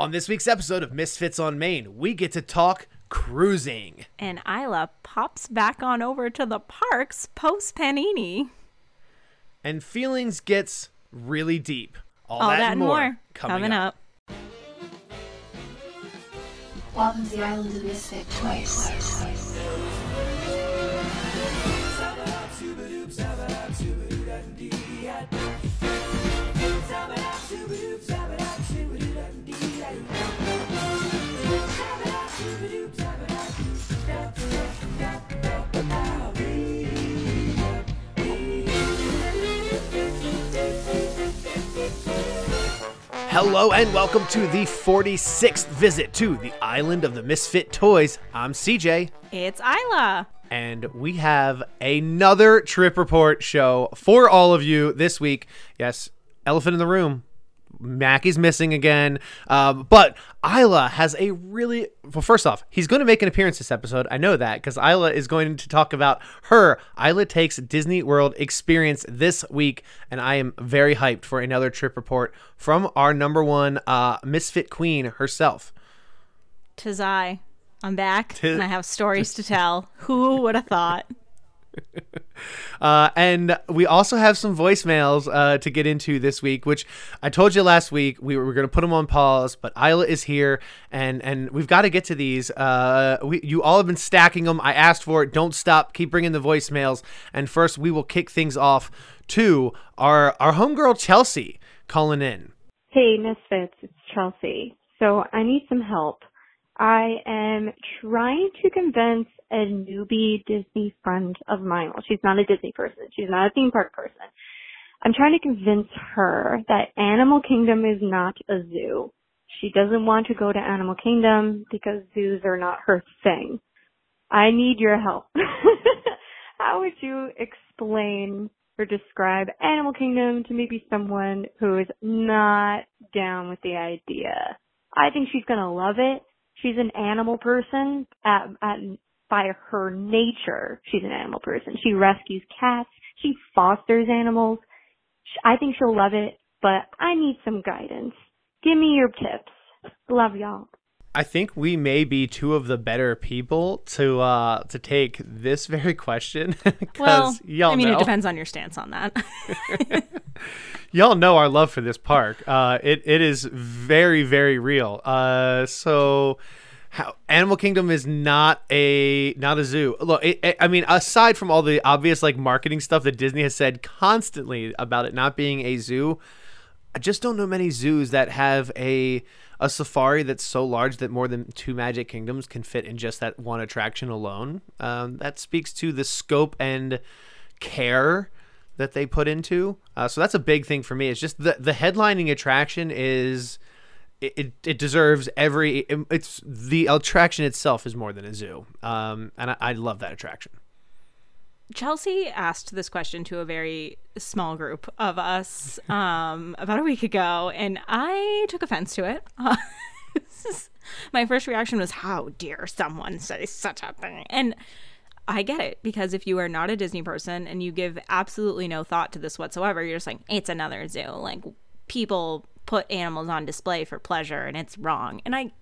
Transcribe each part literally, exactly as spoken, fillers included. On this week's episode of Misfits on Main, we get to talk cruising. And Isla pops back on over to the parks post-Panini. And feelings gets really deep. All, All that, that and more, more coming, coming up. up. Welcome to the Island of Misfit Toys. Hello and welcome to the forty-sixth visit to the Island of the Misfit Toys. I'm C J. It's Isla. And we have another trip report show for all of you this week. Yes, elephant in the room. Mackie's missing again. Um, but Isla has a really... Well, first off, he's going to make an appearance this episode. I know that because Isla is going to talk about her Isla Takes Disney World experience this week. And I am very hyped for another trip report from our number one uh, Misfit Queen herself. Tis I. I'm back Tis- and I have stories to tell. Who would have thought? Uh, and we also have some voicemails uh, to get into this week, which I told you last week we were, were going to put them on pause, but Isla is here and, and we've got to get to these. Uh, we, you all have been stacking them. I asked for it. Don't stop. Keep bringing the voicemails. And first we will kick things off to our, our homegirl Chelsea calling in. Hey, Misfits. It's Chelsea. So I need some help. I am trying to convince a newbie Disney friend of mine. Well, she's not a Disney person. She's not a theme park person. I'm trying to convince her that Animal Kingdom is not a zoo. She doesn't want to go to Animal Kingdom because zoos are not her thing. I need your help. How would you explain or describe Animal Kingdom to maybe someone who is not down with the idea? I think she's going to love it. She's an animal person. At, at, by her nature, she's an animal person. She rescues cats. She fosters animals. She, I think she'll love it, but I need some guidance. Give me your tips. Love y'all. I think we may be two of the better people to uh, to take this very question. Well, y'all I mean, know. It depends on your stance on that. Y'all know our love for this park. Uh, it it is very, very real. Uh, so, how, Animal Kingdom is not a not a zoo. Look, it, it, I mean, aside from all the obvious like marketing stuff that Disney has said constantly about it not being a zoo, I just don't know many zoos that have a a safari that's so large that more than two Magic Kingdoms can fit in just that one attraction alone. Um, that speaks to the scope and care that they put into. Uh, so that's a big thing for me. It's just the, the headlining attraction is, it, it, it deserves every, it, it's the attraction itself is more than a zoo. Um, and I, I love that attraction. Chelsea asked this question to a very small group of us um, about a week ago, and I took offense to it. Uh, my first reaction was, how dare someone say such a thing? And I get it, because if you are not a Disney person and you give absolutely no thought to this whatsoever, you're just like, it's another zoo. Like, people put animals on display for pleasure, and it's wrong. And I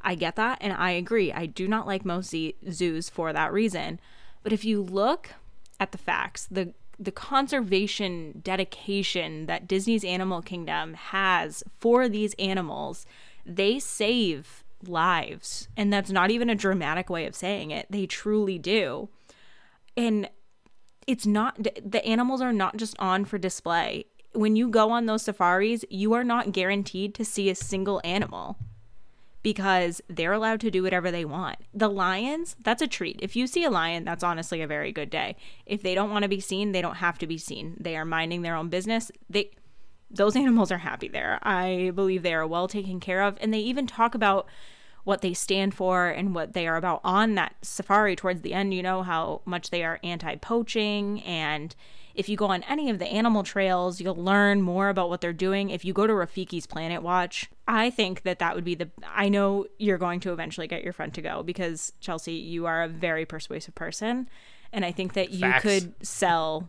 I get that, and I agree. I do not like most zoos for that reason. But if you look at the facts, the the conservation dedication that Disney's Animal Kingdom has for these animals, they save lives, and that's not even a dramatic way of saying it. They truly do. And it's not, the animals are not just on for display. When you go on those safaris, you are not guaranteed to see a single animal because they're allowed to do whatever they want. The lions, that's a treat. If you see a lion, that's honestly a very good day. If they don't want to be seen, they don't have to be seen. They are minding their own business. They Those animals are happy there. I believe they are well taken care of. And they even talk about what they stand for and what they are about on that safari towards the end. You know how much they are anti-poaching. And if you go on any of the animal trails, you'll learn more about what they're doing. If you go to Rafiki's Planet Watch, I think that that would be the... I know you're going to eventually get your friend to go because, Chelsea, you are a very persuasive person. And I think that you Facts. could sell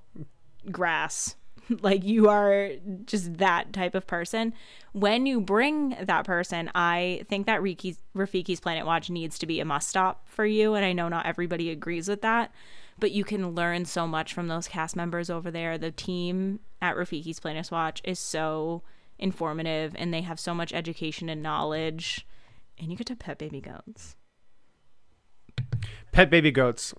grass like you are just that type of person. When you bring that person, I think that Riki's, Rafiki's Planet Watch needs to be a must stop for you. And I know not everybody agrees with that, but you can learn so much from those cast members over there. The team at Rafiki's Planet Watch is so informative and they have so much education and knowledge, and you get to pet baby goats. Pet baby goats.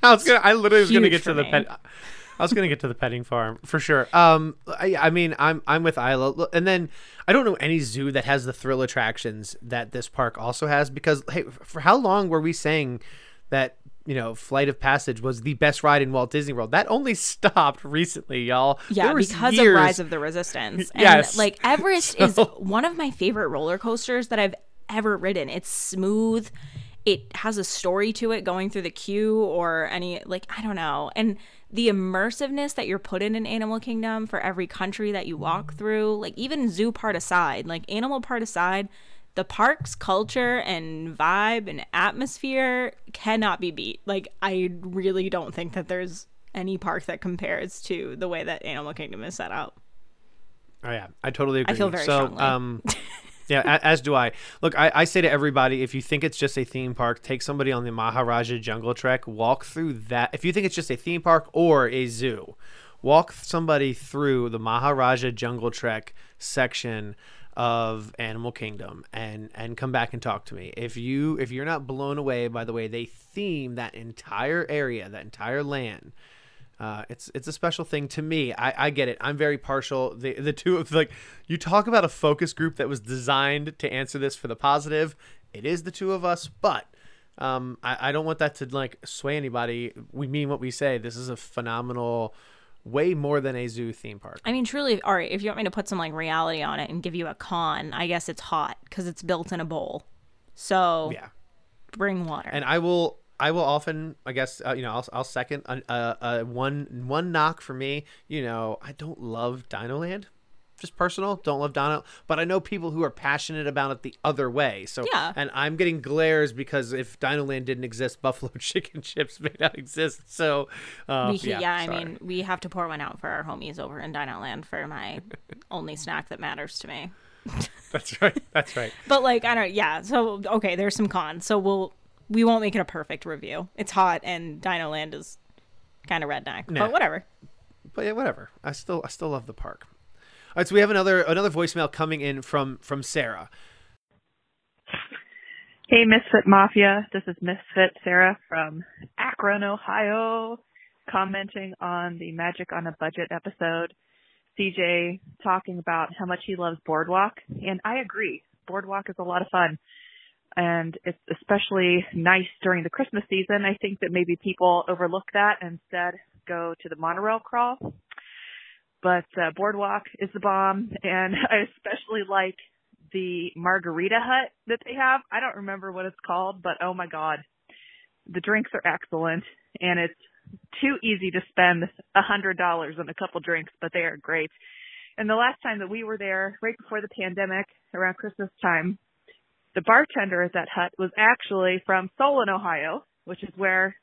I was gonna. I literally was gonna get to the pet. I was gonna get to the petting farm for sure. Um, I, I mean, I'm I'm with Isla, and then I don't know any zoo that has the thrill attractions that this park also has. Because hey, for how long were we saying that you know Flight of Passage was the best ride in Walt Disney World? That only stopped recently, y'all. Yeah, because years. of Rise of the Resistance. And yes, like Everest so. is one of my favorite roller coasters that I've ever ridden. It's smooth. It has a story to it going through the queue or any, like, I don't know. And the immersiveness that you're put in in Animal Kingdom for every country that you walk through, like even zoo part aside, like animal part aside, the park's culture and vibe and atmosphere cannot be beat. Like, I really don't think that there's any park that compares to the way that Animal Kingdom is set up. Oh, yeah. I totally agree. I feel very so, strongly. Um... Yeah, as do I. Look, I, I say to everybody, if you think it's just a theme park, take somebody on the Maharaja Jungle Trek, walk through that. If you think it's just a theme park or a zoo, walk somebody through the Maharaja Jungle Trek section of Animal Kingdom and, and come back and talk to me. If you if you're not blown away by the way they theme that entire area, that entire land, Uh, it's it's a special thing to me. I, I get it. I'm very partial. The the two of like you talk about a focus group that was designed to answer this for the positive. It is the two of us, but um, I, I don't want that to like sway anybody. We mean what we say. This is a phenomenal, way more than a zoo theme park. I mean, truly. All right, if you want me to put some like reality on it and give you a con, I guess it's hot because it's built in a bowl. So yeah, bring water. And I will. I will often, I guess, uh, you know, I'll, I'll second a uh, uh, one one knock for me. You know, I don't love Dino Land, just personal. Don't love Dino, but I know people who are passionate about it the other way. So, yeah. And I'm getting glares because if Dino Land didn't exist, Buffalo Chicken Chips may not exist. So, uh, we, yeah, yeah sorry. I mean, we have to pour one out for our homies over in Dino Land for my only snack that matters to me. That's right. That's right. But like, I don't. Yeah. So okay, there's some cons. So we'll. We won't make it a perfect review. It's hot, and Dino Land is kind of redneck, nah. but whatever. But yeah, whatever. I still, I still love the park. All right, so we have another another voicemail coming in from from Sarah. Hey, Misfit Mafia. This is Misfit Sarah from Akron, Ohio, commenting on the Magic on a Budget episode. C J talking about how much he loves Boardwalk, and I agree. Boardwalk is a lot of fun. And it's especially nice during the Christmas season. I think that maybe people overlook that and instead go to the monorail crawl. But uh, Boardwalk is the bomb. And I especially like the Margarita Hut that they have. I don't remember what it's called, but oh my God, the drinks are excellent. And it's too easy to spend one hundred dollars on a couple drinks, but they are great. And the last time that we were there, right before the pandemic, around Christmas time, the bartender at that hut was actually from Solon, Ohio, which is where,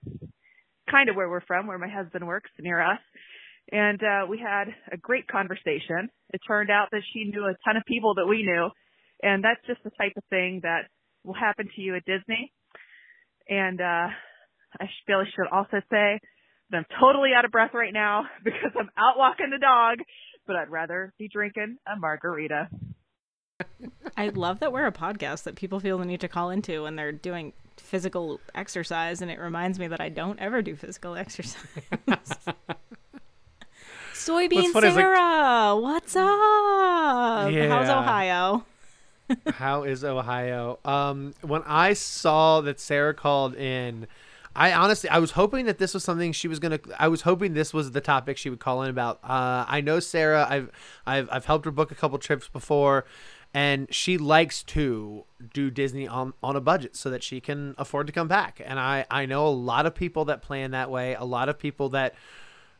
kind of where we're from, where my husband works, near us. And uh, we had a great conversation. It turned out that she knew a ton of people that we knew. And that's just the type of thing that will happen to you at Disney. And uh, I feel I should also say that I'm totally out of breath right now because I'm out walking the dog, but I'd rather be drinking a margarita. I love that we're a podcast that people feel the need to call into when they're doing physical exercise, and it reminds me that I don't ever do physical exercise. Soybean what's Sarah, like... what's up? Yeah. How's Ohio? How is Ohio? Um, when I saw that Sarah called in, I honestly, I was hoping that this was something she was going to, I was hoping this was the topic she would call in about. Uh, I know Sarah, I've, I've, I've helped her book a couple trips before. And she likes to do Disney on, on a budget so that she can afford to come back. And I, I know a lot of people that plan that way. A lot of people that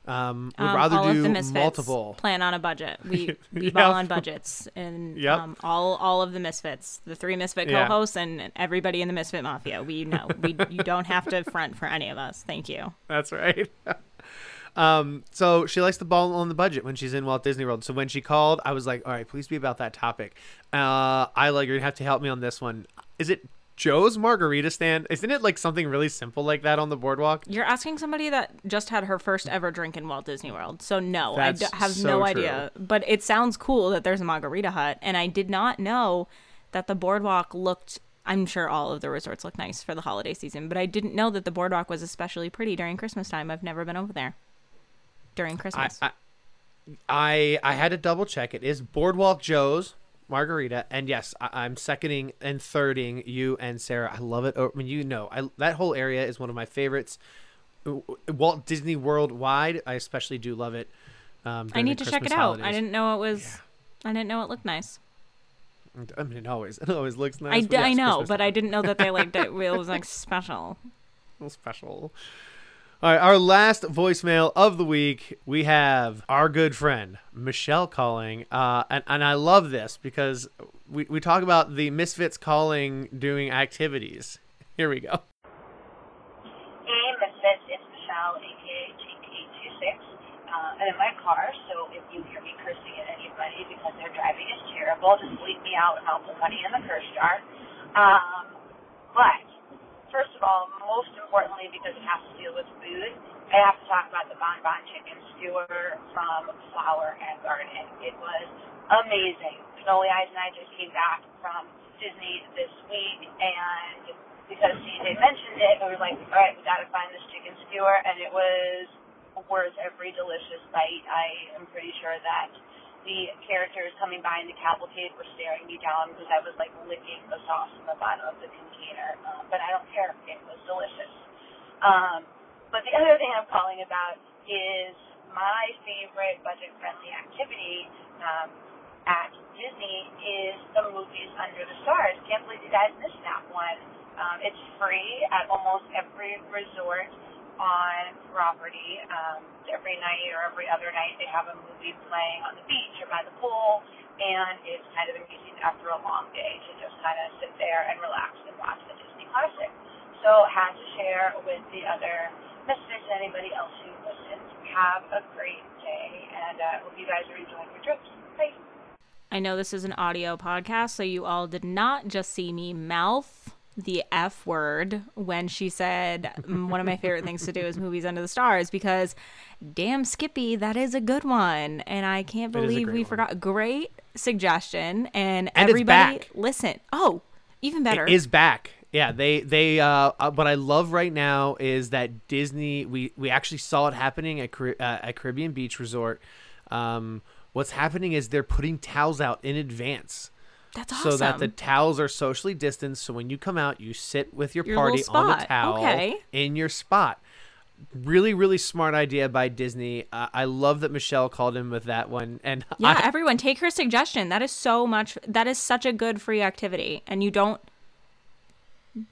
um, would um, rather all do of the Misfits multiple plan on a budget. We we yeah. ball on budgets, and yep. um, all all of the Misfits, the three Misfit co-hosts, yeah. and everybody in the Misfit Mafia. We know we you don't have to front for any of us. Thank you. That's right. Um, so she likes the ball on the budget when she's in Walt Disney World. So when she called, I was like, all right, please be about that topic. Uh, Isla, you're going to have to help me on this one. Is it Joe's Margarita Stand? Isn't it like something really simple like that on the boardwalk? You're asking somebody that just had her first ever drink in Walt Disney World. So no, That's I d- have so no true. idea. But it sounds cool that there's a Margarita Hut. And I did not know that the boardwalk looked, I'm sure all of the resorts look nice for the holiday season, but I didn't know that the boardwalk was especially pretty during Christmas time. I've never been over there during Christmas. I I, I had to double check. It is Boardwalk Joe's Margarita, and yes, I, I'm seconding and thirding you and Sarah. I love it. I mean, you know, I, that whole area is one of my favorites. Walt Disney World wide, I especially do love it. Um, I need to Christmas check it holidays. out. I didn't know it was. Yeah. I didn't know it looked nice. I mean, it always it always looks nice. I, d- yes, I know, Christmas but time. I didn't know that they liked it. It was like special. It was special. All right, our last voicemail of the week, we have our good friend, Michelle, calling. Uh, and, and I love this because we, we talk about the Misfits calling doing activities. Here we go. Hey, Misfits, it's Michelle, a k a. J K twenty-six. Uh, I'm in my car, so if you hear me cursing at anybody because their driving is terrible, just bleep me out and I'll put money in the curse jar. Um, but... First of all, most importantly, because it has to deal with food, I have to talk about the Bon Bon Chicken Skewer from Flower and Garden. It was amazing. Snowy Eyes and I just came back from Disney this week, and because C J mentioned it, we were like, all right, we got to find this chicken skewer, and it was worth every delicious bite. I am pretty sure that the characters coming by in the cavalcade were staring me down because I was, like, licking the sauce in the bottom of the container. Um, but I don't care. It was delicious. Um, but the other thing I'm calling about is my favorite budget-friendly activity um, at Disney is the Movies Under the Stars. Can't believe you guys missed that one. Um, it's free at almost every resort on property. Um, every night or every other night they have a movie playing on the beach or by the pool, and it's kind of amazing after a long day to just kind of sit there and relax and watch the Disney classic. So had to share with the other Misfits and anybody else who listens. Have a great day, and I uh, hope you guys are enjoying your trips. Bye. I know this is an audio podcast, so you all did not just see me mouth the F word when she said one of my favorite things to do is Movies Under the Stars, because damn Skippy, that is a good one. And I can't believe we one. forgot. Great suggestion. And, and everybody listen. Oh, even better. It is back. Yeah. They, they, uh, what I love right now is that Disney, we, we actually saw it happening at, uh, at Caribbean Beach Resort. Um, what's happening is they're putting towels out in advance. That's awesome. So that the towels are socially distanced. So when you come out, you sit with your, your party on the towel okay. in your spot. Really, really smart idea by Disney. Uh, I love that Michelle called in with that one. And yeah, I, everyone take her suggestion. That is so much. That is such a good free activity. And you don't.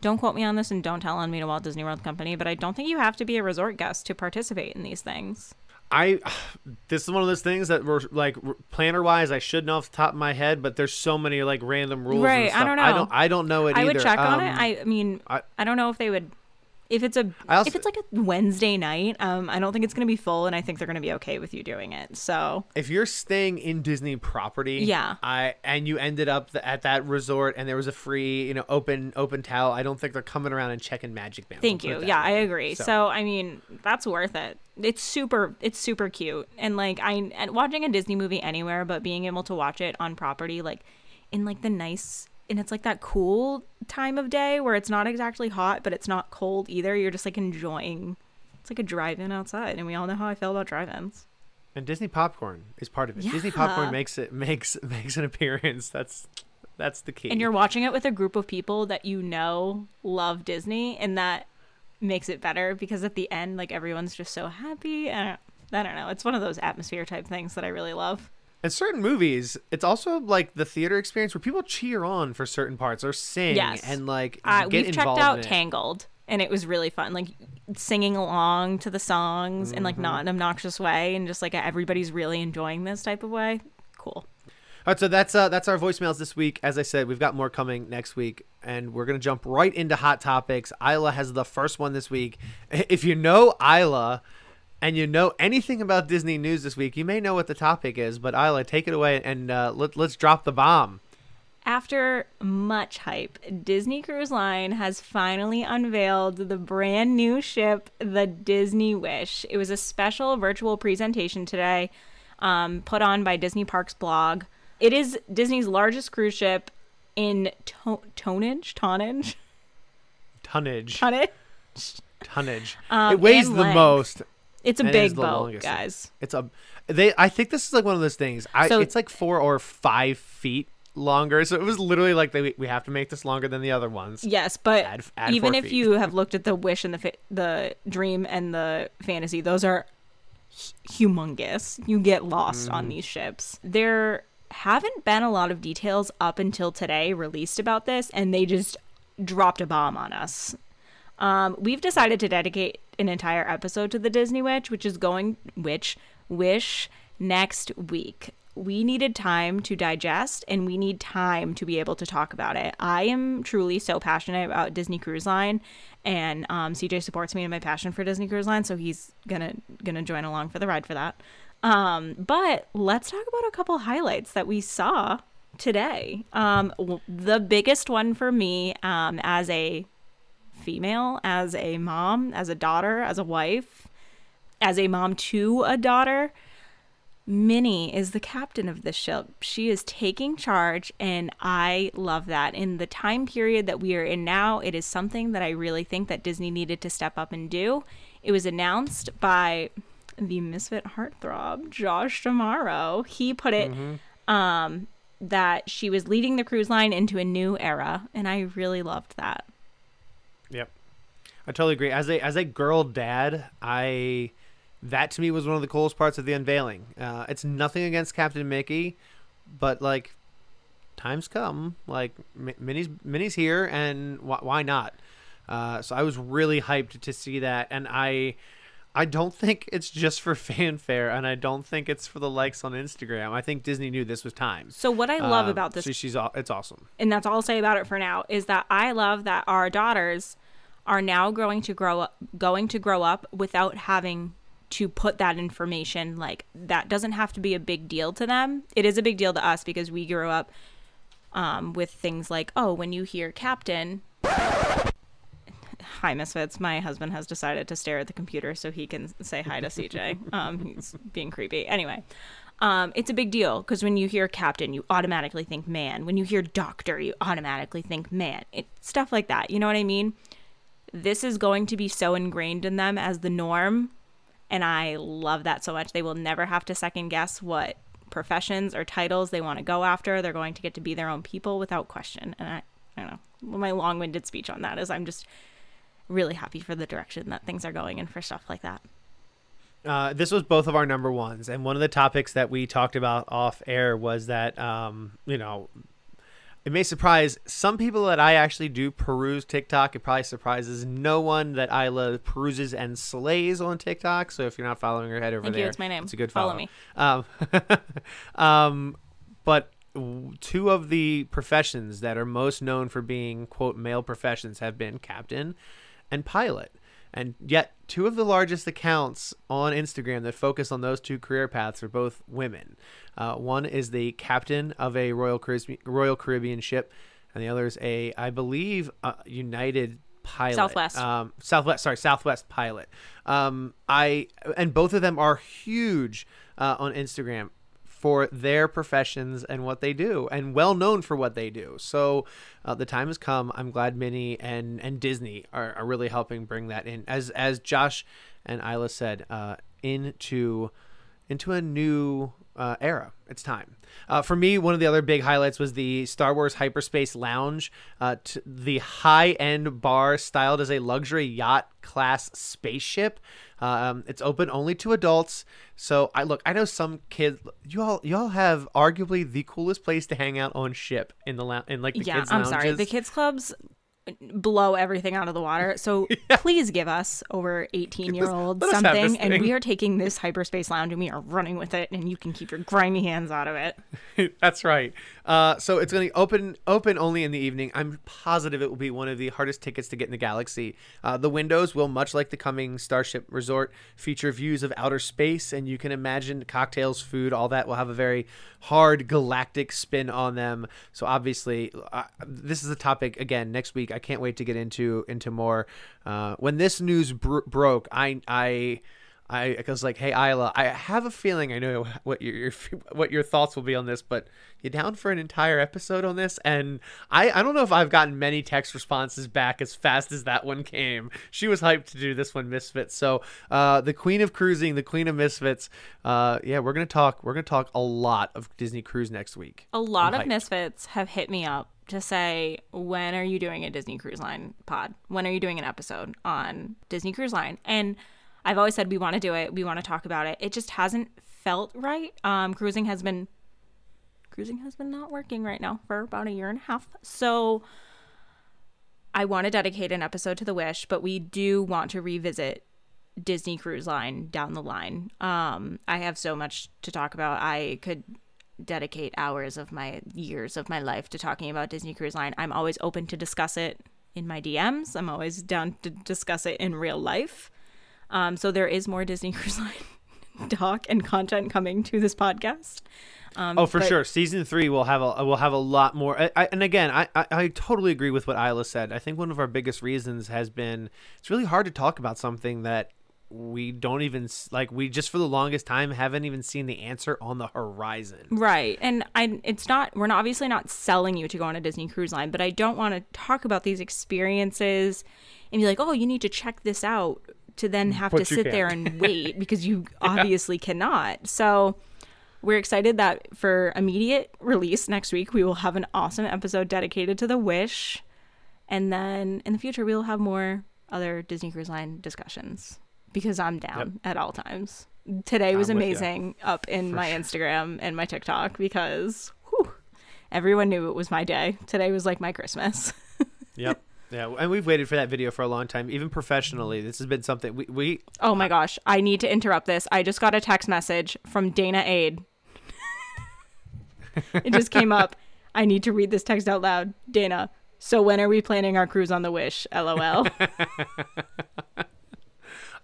Don't quote me on this, and don't tell on me to Walt Disney World Company. But I don't think you have to be a resort guest to participate in these things. I, this is one of those things that were like planner wise, I should know off the top of my head, but there's so many like random rules. Right. And stuff. I don't know. I don't, I don't know it I either. I would check um, on it. I mean, I, I don't know if they would, if it's a, also, if it's like a Wednesday night, um, I don't think it's going to be full, and I think they're going to be okay with you doing it. So if you're staying in Disney property, yeah, I, and you ended up the, at that resort and there was a free, you know, open, open towel, I don't think they're coming around and checking Magic Mobile. Thank you. Yeah, way. I agree. So. so, I mean, that's worth it. It's super, it's super cute. And like I, and watching a Disney movie anywhere, but being able to watch it on property, like in like the nice, and it's like that cool time of day where it's not exactly hot, but it's not cold either. You're just like enjoying, it's like a drive-in outside. And we all know how I feel about drive-ins. And Disney popcorn is part of it. Yeah. Disney popcorn makes it, makes, makes an appearance. That's, that's the key. And you're watching it with a group of people that, you know, love Disney, and that makes it better because at the end, like, everyone's just so happy. I don't, I don't know. It's one of those atmosphere type things that I really love. And certain movies, it's also like the theater experience where people cheer on for certain parts or sing yes. and like uh, get we've involved checked out in Tangled, and it was really fun, like singing along to the songs mm-hmm. in like not an obnoxious way, and just like everybody's really enjoying this type of way. Cool. All right, so that's uh, that's our voicemails this week. As I said, we've got more coming next week, and we're going to jump right into Hot Topics. Isla has the first one this week. If you know Isla and you know anything about Disney news this week, you may know what the topic is, but Isla, take it away and uh, let, let's drop the bomb. After much hype, Disney Cruise Line has finally unveiled the brand new ship, the Disney Wish. It was a special virtual presentation today um, put on by Disney Parks blog. It is Disney's largest cruise ship in to- tonnage? Tonnage? Tonnage. Tonnage? Tonnage. Um, it weighs the length. most. It's a big boat, guys. It's a, they, I think this is like one of those things. I, so, it's like four or five feet longer, so it was literally like they, we have to make this longer than the other ones. Yes, but add, add even if you have looked at the Wish and the fa- the Dream and the Fantasy, those are humongous. You get lost mm. on these ships. There haven't been a lot of details up until today released about this, and they just dropped a bomb on us. Um, we've decided to dedicate an entire episode to the Disney Wish, which is going which wish next week. We needed time to digest, and we need time to be able to talk about it. I am truly so passionate about Disney Cruise Line, and um, C J supports me in my passion for Disney Cruise Line, so he's gonna gonna join along for the ride for that. Um, but let's talk about a couple highlights that we saw today. Um, the biggest one for me, um, as a female, as a mom, as a daughter, as a wife, as a mom to a daughter, Minnie is the captain of the ship. She is taking charge, and I love that. In the time period that we are in now, it is something that I really think that Disney needed to step up and do. It was announced by the Misfit heartthrob, Josh D'Amaro. He put it mm-hmm. um, that she was leading the cruise line into a new era, and I really loved that. Yep. I totally agree. As a as a girl dad, I... that to me was one of the coolest parts of the unveiling. Uh, it's nothing against Captain Mickey, but like, time's come. Like, M- Minnie's Minnie's here, and wh- why not? Uh, so I was really hyped to see that, and I, I don't think it's just for fanfare, and I don't think it's for the likes on Instagram. I think Disney knew this was time. So what I love um, about this, so she's it's awesome, and that's all I'll say about it for now. Is that I love that our daughters are now growing to grow up, going to grow up without having to put that information, like, that doesn't have to be a big deal to them. It is a big deal to us because we grew up um, with things like, oh, when you hear Captain... Hi, Misfits. My husband has decided to stare at the computer so he can say hi to C J. Um, he's being creepy. Anyway, um, it's a big deal because when you hear Captain, you automatically think man. When you hear Doctor, you automatically think man. It, stuff like that. You know what I mean? This is going to be so ingrained in them as the norm. And I love that so much. They will never have to second guess what professions or titles they want to go after. They're going to get to be their own people without question. And I, I don't know. My long-winded speech on that is I'm just really happy for the direction that things are going in for stuff like that. Uh, this was both of our number ones. And one of the topics that we talked about off air was that, um, you know, it may surprise some people that I actually do peruse TikTok. It probably surprises no one that Isla peruses and slays on TikTok. So if you're not following her, head over Thank there. Thank you. It's my name. It's a good follow. Follow me. Um, um, but two of the professions that are most known for being, quote, male professions have been captain and pilot. And yet two of the largest accounts on Instagram that focus on those two career paths are both women. Uh, one is the captain of a Royal, Car- Royal Caribbean ship, and the other is a, I believe, uh, United pilot. Southwest. Um, Southwest, sorry, Southwest pilot. Um, I and both of them are huge uh, on Instagram for their professions and what they do, and well known for what they do. So uh, the time has come. I'm glad Minnie and, and Disney are, are really helping bring that in. As as Josh and Isla said, uh, into into a new uh, era. It's time. Uh, for me, one of the other big highlights was the Star Wars Hyperspace Lounge. Uh, t- the high-end bar styled as a luxury yacht class spaceship. Um, it's open only to adults. So I look, I know some kids, you all, you all have arguably the coolest place to hang out on ship in the lounge, in like the yeah, kids' lounges. Yeah, I'm sorry. The kids' clubs blow everything out of the water. So yeah. please give us over eighteen-year-old something, and we are taking this hyperspace lounge and we are running with it, and you can keep your grimy hands out of it. That's right. Uh, so it's going to be open, open only in the evening. I'm positive it will be one of the hardest tickets to get in the galaxy. Uh, the windows will, much like the coming Starship Resort, feature views of outer space, and you can imagine cocktails, food, all that will have a very hard galactic spin on them. So obviously, uh, this is a topic, again, next week. I can't wait to get into into more. Uh, when this news bro- broke, I I I was like, "Hey, Isla, I have a feeling I know what your, your what your thoughts will be on this, but you down for an entire episode on this?" And I I don't know if I've gotten many text responses back as fast as that one came. She was hyped to do this one, Misfits. So uh, the Queen of Cruising, the Queen of Misfits. Uh, yeah, we're gonna talk. We're gonna talk a lot of Disney Cruise next week. A lot I'm of hyped. Misfits have hit me up to say, when are you doing a Disney Cruise Line pod? When are you doing an episode on Disney Cruise Line? And I've always said we want to do it. We want to talk about it. It just hasn't felt right. Um, cruising has been cruising has been not working right now for about a year and a half. So I want to dedicate an episode to The Wish, but we do want to revisit Disney Cruise Line down the line. Um, I have so much to talk about. I could dedicate hours of my years of my life to talking about Disney Cruise Line. I'm always open to discuss it in my D Ms. I'm always down to discuss it in real life. Um, so there is more Disney Cruise Line talk and content coming to this podcast. Um, oh, for but- sure. Season three will have a will have a lot more. I, I, and again, I, I, I totally agree with what Isla said. I think one of our biggest reasons has been it's really hard to talk about something that we don't even like we just for the longest time haven't even seen the answer on the horizon. Right. And I it's not we're not obviously not selling you to go on a Disney Cruise Line, but I don't want to talk about these experiences and be like, oh, you need to check this out to then have but to sit can. there and wait because you obviously yeah. cannot. So we're excited that for immediate release next week, we will have an awesome episode dedicated to The Wish. And then in the future, we'll have more other Disney Cruise Line discussions. Because I'm down yep. at all times. Today was I'm amazing up in For my sure. Instagram and my TikTok because whew, everyone knew it was my day. Today was like my Christmas. Yep. Yeah, and we've waited for that video for a long time. Even professionally, this has been something we... we oh my gosh, I need to interrupt this. I just got a text message from Dana Aid. It just came up. I need to read this text out loud. Dana, so when are we planning our cruise on The Wish? L O L.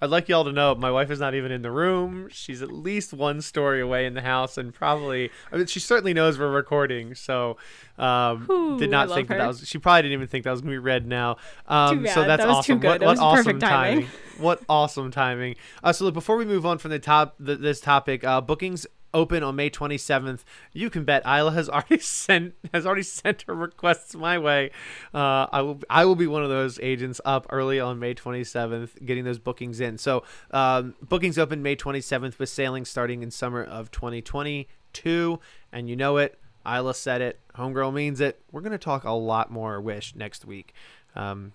I'd like y'all to know my wife is not even in the room. She's at least one story away in the house, and probably, I mean, she certainly knows we're recording. So, um, Ooh, did not think that, that was, she probably didn't even think that was going to be read now. Um, too bad. So that's that was awesome. Too good. What, what awesome timing. timing. What awesome timing. Uh, so, look, before we move on from the top, the, this topic, uh, bookings open on May twenty-seventh. You can bet Isla has already sent has already sent her requests my way. Uh, I will I will be one of those agents up early on May twenty-seventh, getting those bookings in. So um, bookings open May twenty-seventh with sailing starting in summer of twenty twenty-two, and you know it. Isla said it. Homegirl means it. We're gonna talk a lot more Wish next week. Um,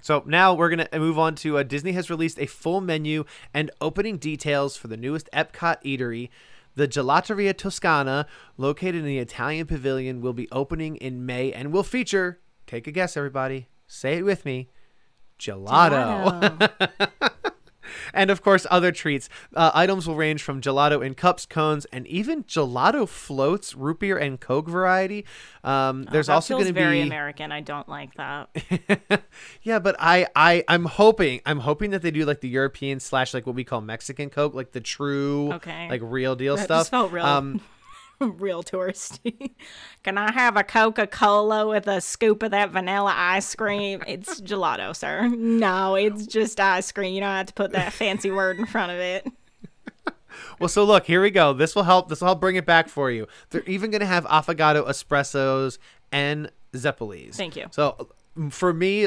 So now we're going to move on to uh, Disney has released a full menu and opening details for the newest Epcot eatery. The Gelateria Toscana, located in the Italian Pavilion, will be opening in May and will feature, take a guess, everybody, say it with me, gelato. gelato. And, of course, other treats. Uh, items will range from gelato in cups, cones, and even gelato floats, root beer and Coke variety. Um, oh, there's also going to be... very American. I don't like that. Yeah, but I, I, I'm hoping I'm hoping that they do, like, the European slash, like, what we call Mexican Coke, like the true, okay. like, real deal that stuff. Just felt real, um, real touristy. Can I have a Coca-Cola with a scoop of that vanilla ice cream? It's gelato, sir. No, it's just ice cream. You don't have to put that fancy word in front of it. Well, so look, here we go. This will help. This will help bring it back for you. They're even going to have affogato espressos and zeppelis. Thank you. So for me,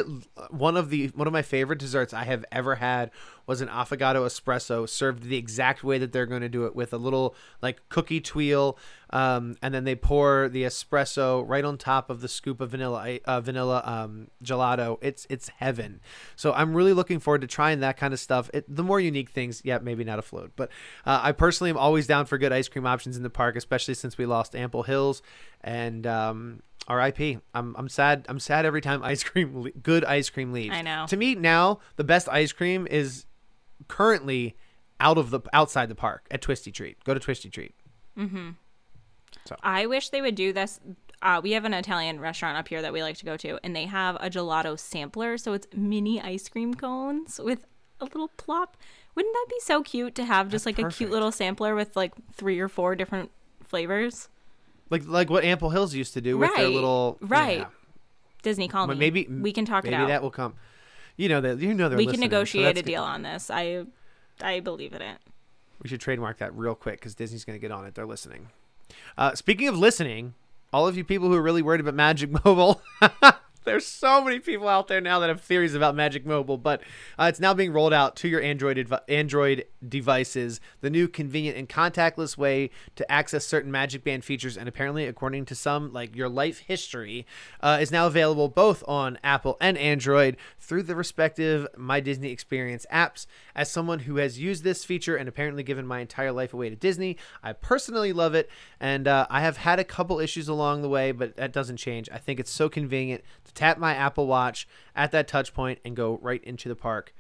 one of the one of my favorite desserts I have ever had was an affogato espresso served the exact way that they're going to do it, with a little like cookie twirl, um, and then they pour the espresso right on top of the scoop of vanilla uh, vanilla um, gelato. It's it's heaven. So I'm really looking forward to trying that kind of stuff. It, the more unique things, yeah, maybe not a float, but uh, I personally am always down for good ice cream options in the park, especially since we lost Ample Hills, and um, R I P. I'm I'm sad. I'm sad every time ice cream, le- good ice cream leaves. I know. To me now, the best ice cream is currently out of the outside the park at Twisty Treat. Go to Twisty Treat. Mm-hmm. So I wish they would do this. Uh, we have an Italian restaurant up here that we like to go to, and they have a gelato sampler. So it's mini ice cream cones with a little plop. Wouldn't that be so cute to have just That's like perfect. a cute little sampler with like three or four different flavors? Like like what Ample Hills used to do with right. their little right. Yeah. Disney call me. Maybe we can talk maybe it out. Maybe that will come. You know that you know they're we listening. We can negotiate so a deal good. on this. I I believe in it. We should trademark that real quick because Disney's going to get on it. They're listening. Uh, speaking of listening, all of you people who are really worried about Magic Mobile, there's so many people out there now that have theories about Magic Mobile, but uh, it's now being rolled out to your Android adv- Android devices, the new convenient and contactless way to access certain Magic Band features, and apparently, according to some, like your life history, uh, is now available both on Apple and Android through the respective My Disney Experience apps. As someone who has used this feature and apparently given my entire life away to Disney, I personally love it, and uh, I have had a couple issues along the way, but that doesn't change. I think it's so convenient to tap my Apple Watch at that touch point and go right into the park.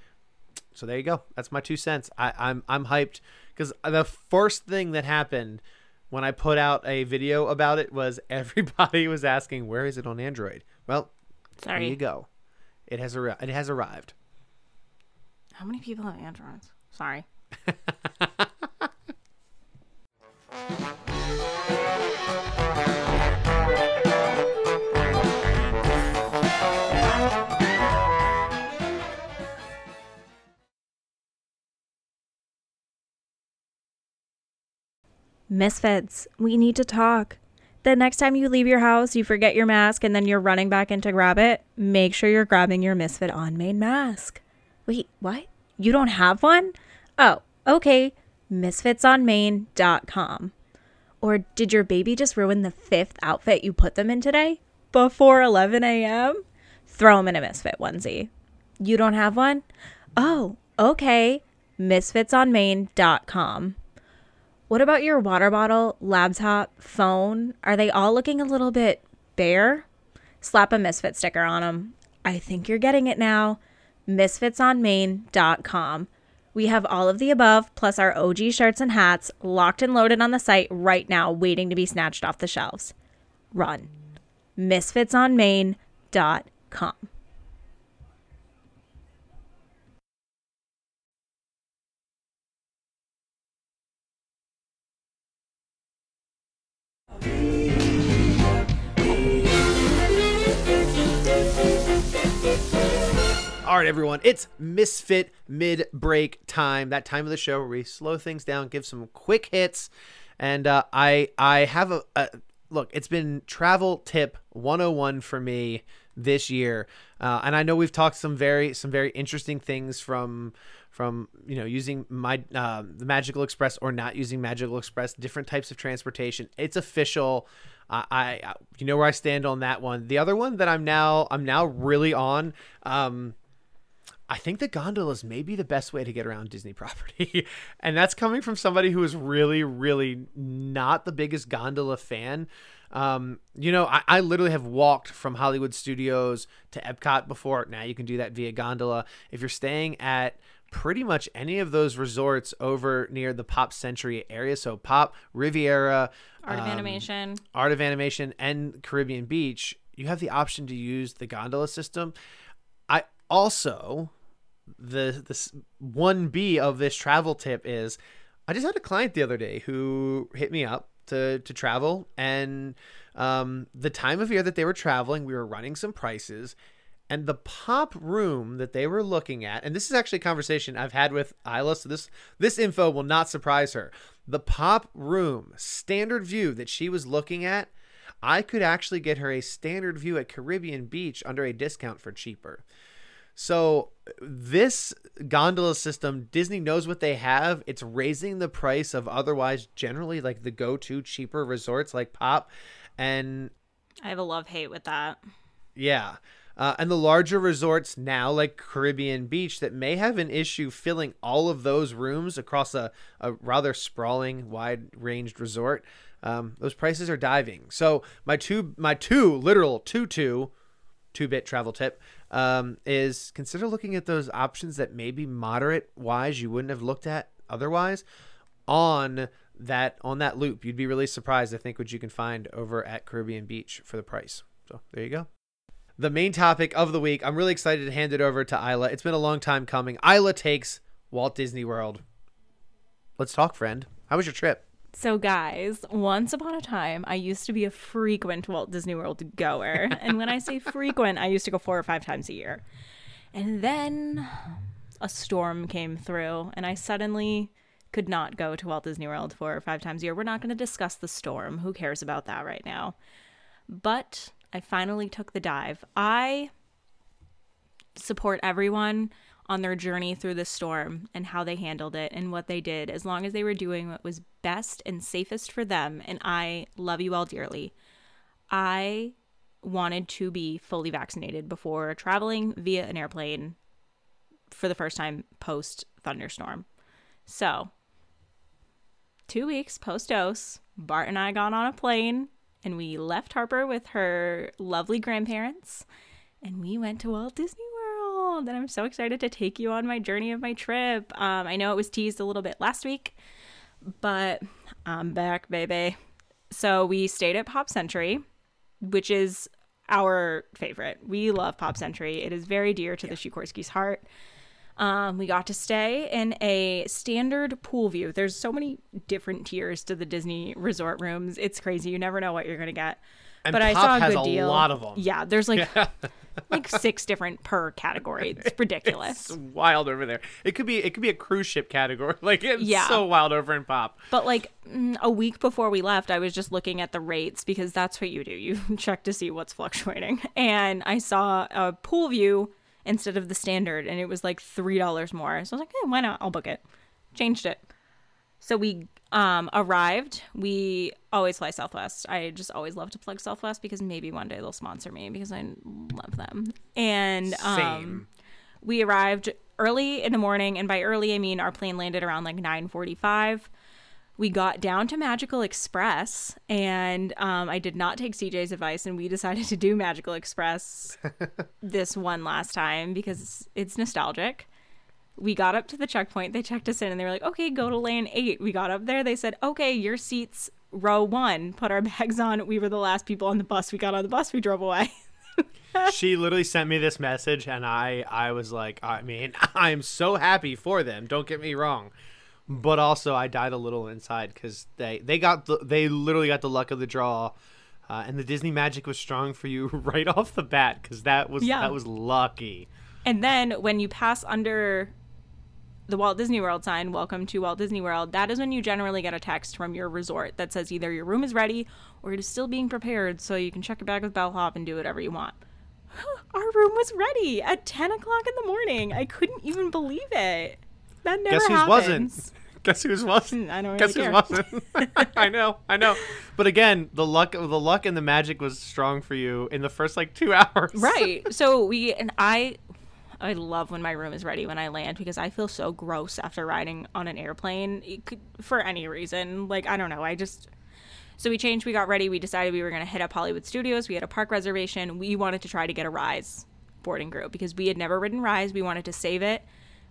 So there you go. That's my two cents. I, I'm I'm hyped because the first thing that happened when I put out a video about it was everybody was asking, where is it on Android? Well, Sorry. there you go. It has ar- It has arrived. How many people have Androids? Sorry. Misfits, we need to talk. The next time you leave your house, you forget your mask, and then you're running back in to grab it, make sure you're grabbing your Misfit on Main mask. Wait, what? You don't have one? Oh, okay. Misfits on Main dot com. Or did your baby just ruin the fifth outfit you put them in today? Before eleven a.m.? Throw them in a Misfit onesie. You don't have one? Oh, okay. Misfits on Main dot com. What about your water bottle, laptop, phone? Are they all looking a little bit bare? Slap a Misfit sticker on them. I think you're getting it now. Misfits on Main dot com. We have all of the above, plus our O G shirts and hats, locked and loaded on the site right now, waiting to be snatched off the shelves. Run. Misfits on Main dot com. All right, everyone, it's Misfit mid-break time, that time of the show where we slow things down, give some quick hits. And uh, I I have a, a look, it's been travel tip one oh one for me this year. Uh, and I know we've talked some very some very interesting things from from, you know, using my uh, the Magical Express or not using Magical Express, different types of transportation. It's official. I, I you know where I stand on that one. The other one that I'm now I'm now really on. Um, I think the gondola is maybe the best way to get around Disney property. And that's coming from somebody who is really, really not the biggest gondola fan. Um, you know, I, I literally have walked from Hollywood Studios to Epcot before. Now you can do that via gondola. If you're staying at pretty much any of those resorts over near the Pop Century area, so Pop, Riviera, Art of um, Animation, Art of Animation, and Caribbean Beach, you have the option to use the gondola system. I also... The this one B of this travel tip is I just had a client the other day who hit me up to to travel, and um, the time of year that they were traveling, we were running some prices, and the Pop room that they were looking at, and this is actually a conversation I've had with Isla, so this this info will not surprise her. The Pop room standard view that she was looking at, I could actually get her a standard view at Caribbean Beach under a discount for cheaper. So this gondola system, Disney knows what they have. It's raising the price of otherwise generally like the go-to cheaper resorts like Pop. And I have a love-hate with that. Yeah. Uh, and the larger resorts now like Caribbean Beach that may have an issue filling all of those rooms across a, a rather sprawling, wide-ranged resort. um, those prices are diving. So my two, my two literal two, two, two bit travel tip um, is consider looking at those options that maybe moderate wise you wouldn't have looked at otherwise on that, on that loop. You'd be really surprised, I think, what you can find over at Caribbean Beach for the price. So there you go. The main topic of the week. I'm really excited to hand it over to Isla. It's been a long time coming. Isla takes Walt Disney World. Let's talk, friend. How was your trip? So guys, once upon a time, I used to be a frequent Walt Disney World goer. And when I say frequent, I used to go four or five times a year. And then a storm came through and I suddenly could not go to Walt Disney World four or five times a year. We're not going to discuss the storm. Who cares about that right now? But I finally took the dive. I support everyone on their journey through the storm and how they handled it and what they did, as long as they were doing what was best and safest for them. And I love you all dearly. I wanted to be fully vaccinated before traveling via an airplane for the first time post thunderstorm. So two weeks post dose, Bart and I got on a plane and we left Harper with her lovely grandparents and we went to Walt Disney World. And I'm so excited to take you on my journey of my trip. Um, I know it was teased a little bit last week, but I'm back, baby. So we stayed at Pop Century, which is our favorite. We love Pop Century. It is very dear to yeah. the Sikorskys' heart. Um, we got to stay in a standard pool view. There's so many different tiers to the Disney resort rooms. It's crazy. You never know what you're going to get. And but Pop I saw a has good deal. A lot of them. Yeah, there's like yeah. like six different per category. It's ridiculous. It's wild over there. It could be it could be a cruise ship category. Like it's yeah. so wild over in Pop. But like a week before we left, I was just looking at the rates because that's what you do. You check to see what's fluctuating. And I saw a pool view instead of the standard, and it was like three dollars more. So I was like, hey, why not? I'll book it. Changed it. So we um arrived. We always fly Southwest. I just always love to plug Southwest because maybe one day they'll sponsor me because I love them. And um Same. We arrived early in the morning, and by early I mean our plane landed around like nine forty-five. We got down to Magical Express, and um, I did not take C J's advice, and we decided to do Magical Express this one last time because it's, it's nostalgic. We got up to the checkpoint. They checked us in, and they were like, okay, go to lane eight. We got up there. They said, okay, your seat's row one. Put our bags on. We were the last people on the bus. We got on the bus. We drove away. She literally sent me this message, and I, I was like, I mean, I'm so happy for them. Don't get me wrong. But also, I died a little inside because they they got the, they literally got the luck of the draw, uh, and the Disney magic was strong for you right off the bat because that was yeah. that was lucky. And then when you pass under the Walt Disney World sign, "Welcome to Walt Disney World," that is when you generally get a text from your resort that says either your room is ready or it is still being prepared, so you can check your bag with bellhop and do whatever you want. Our room was ready at ten o'clock in the morning. I couldn't even believe it. That never Guess who wasn't. Guess who wasn't? I don't really Guess care. Guess who wasn't? I know, I know. But again, the luck, the luck, and the magic was strong for you in the first like two hours. Right. So we and I, I love when my room is ready when I land because I feel so gross after riding on an airplane it could, for any reason. Like I don't know. I just so we changed. We got ready. We decided we were going to hit up Hollywood Studios. We had a park reservation. We wanted to try to get a Rise boarding group because we had never ridden Rise. We wanted to save it.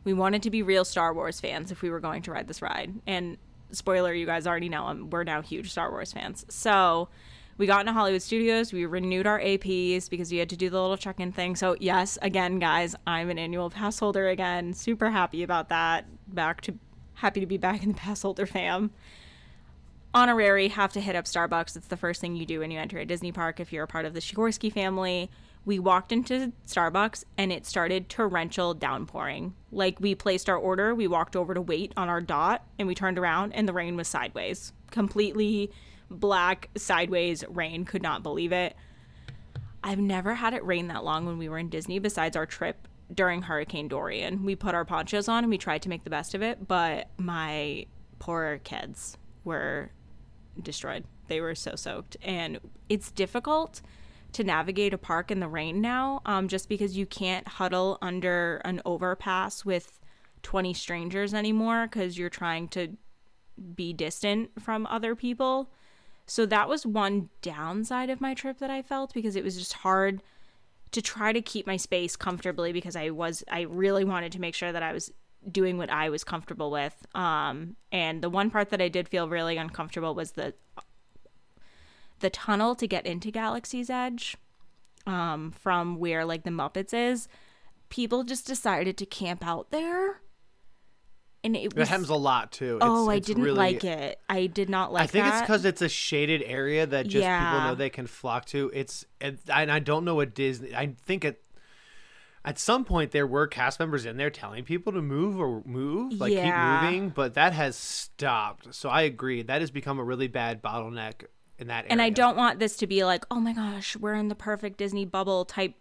We wanted to be real Star Wars fans if we were going to ride this ride. And spoiler, you guys already know, I'm, we're now huge Star Wars fans. So we got into Hollywood Studios. We renewed our A Ps because we had to do the little check-in thing. So yes, again, guys, I'm an annual pass holder again. Super happy about that. Back to happy to be back in the pass holder fam. Honorary, have to hit up Starbucks. It's the first thing you do when you enter a Disney park if you're a part of the Sikorsky family. We walked into Starbucks and it started torrential downpouring. Like we placed our order, we walked over to wait on our dot and we turned around and the rain was sideways. Completely black, sideways rain. Could not believe it. I've never had it rain that long when we were in Disney besides our trip during Hurricane Dorian. We put our ponchos on and we tried to make the best of it, but my poor kids were destroyed. They were so soaked. And it's difficult to navigate a park in the rain now, um, just because you can't huddle under an overpass with twenty strangers anymore because you're trying to be distant from other people. So that was one downside of my trip that I felt, because it was just hard to try to keep my space comfortably, because I was, I really wanted to make sure that I was doing what I was comfortable with. Um, and the one part that I did feel really uncomfortable was the, the tunnel to get into Galaxy's Edge, um, from where like the Muppets is. People just decided to camp out there. And it was, it happens a lot too. It's, oh, I it's didn't really, like it. I did not like. I think that. It's because it's a shaded area that just yeah. people know they can flock to. It's and I don't know what Disney. I think at at some point there were cast members in there telling people to move or move, like yeah. keep moving, but that has stopped. So I agree that has become a really bad bottleneck in that area. And I don't want this to be like, oh my gosh, we're in the perfect Disney bubble type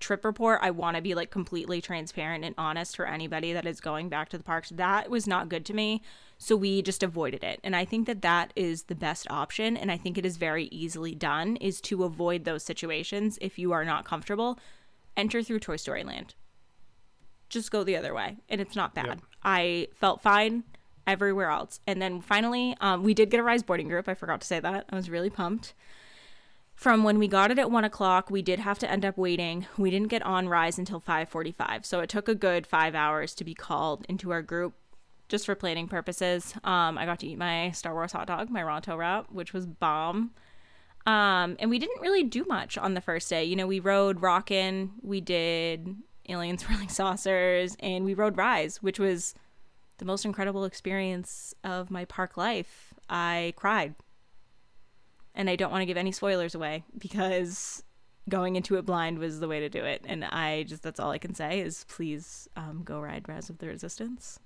trip report. I want to be like completely transparent and honest for anybody that is going back to the parks. That was not good to me, so we just avoided it. And I think that that is the best option, and I think it is very easily done, is to avoid those situations. If you are not comfortable, enter through Toy Story Land. Just go the other way, and it's not bad. Yep. I felt fine everywhere else. And then finally, um, we did get a Rise boarding group. I forgot to say that. I was really pumped. From when we got it at one o'clock, we did have to end up waiting. We didn't get on Rise until five forty-five, so it took a good five hours to be called into our group, just for planning purposes. Um, I got to eat my Star Wars hot dog, my Ronto wrap, which was bomb. Um, and we didn't really do much on the first day. You know, we rode Rockin', we did Aliens Rolling Saucers, and we rode Rise, which was the most incredible experience of my park life. I cried. And I don't want to give any spoilers away, because going into it blind was the way to do it. And I just, that's all I can say is please um, go ride Rise of the Resistance.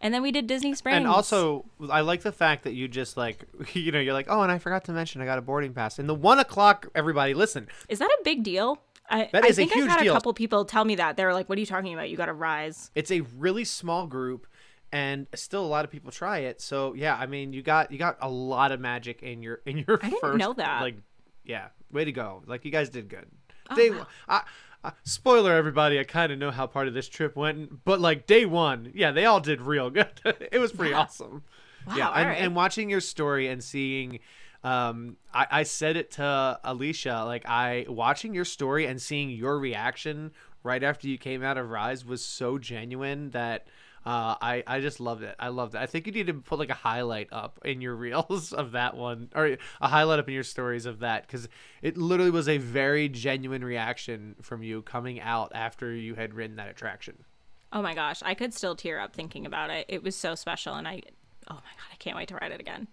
And then we did Disney Springs. And also, I like the fact that you just like, you know, you're like, oh, and I forgot to mention I got a boarding pass. And the one o'clock, everybody, listen. Is that a big deal? I, that is I think a huge I've had deal. A couple people tell me that. They're like, what are you talking about? You got to Rise. It's a really small group. And still, a lot of people try it. So yeah, I mean, you got you got a lot of magic in your in your I first. I didn't know that. Like, yeah, way to go! Like, you guys did good. Oh, day wow. one, I, I, spoiler everybody. I kind of know how part of this trip went, but like day one, yeah, they all did real good. It was pretty yeah. awesome. Wow, yeah, and, right. and watching your story and seeing, um, I, I said it to Alicia. Like, I watching your story and seeing your reaction right after you came out of Rise was so genuine that. Uh, I, I just loved it. I loved it. I think you need to put like a highlight up in your reels of that one, or a highlight up in your stories of that, because it literally was a very genuine reaction from you coming out after you had ridden that attraction. Oh my gosh. I could still tear up thinking about it. It was so special. And I, oh my God, I can't wait to ride it again.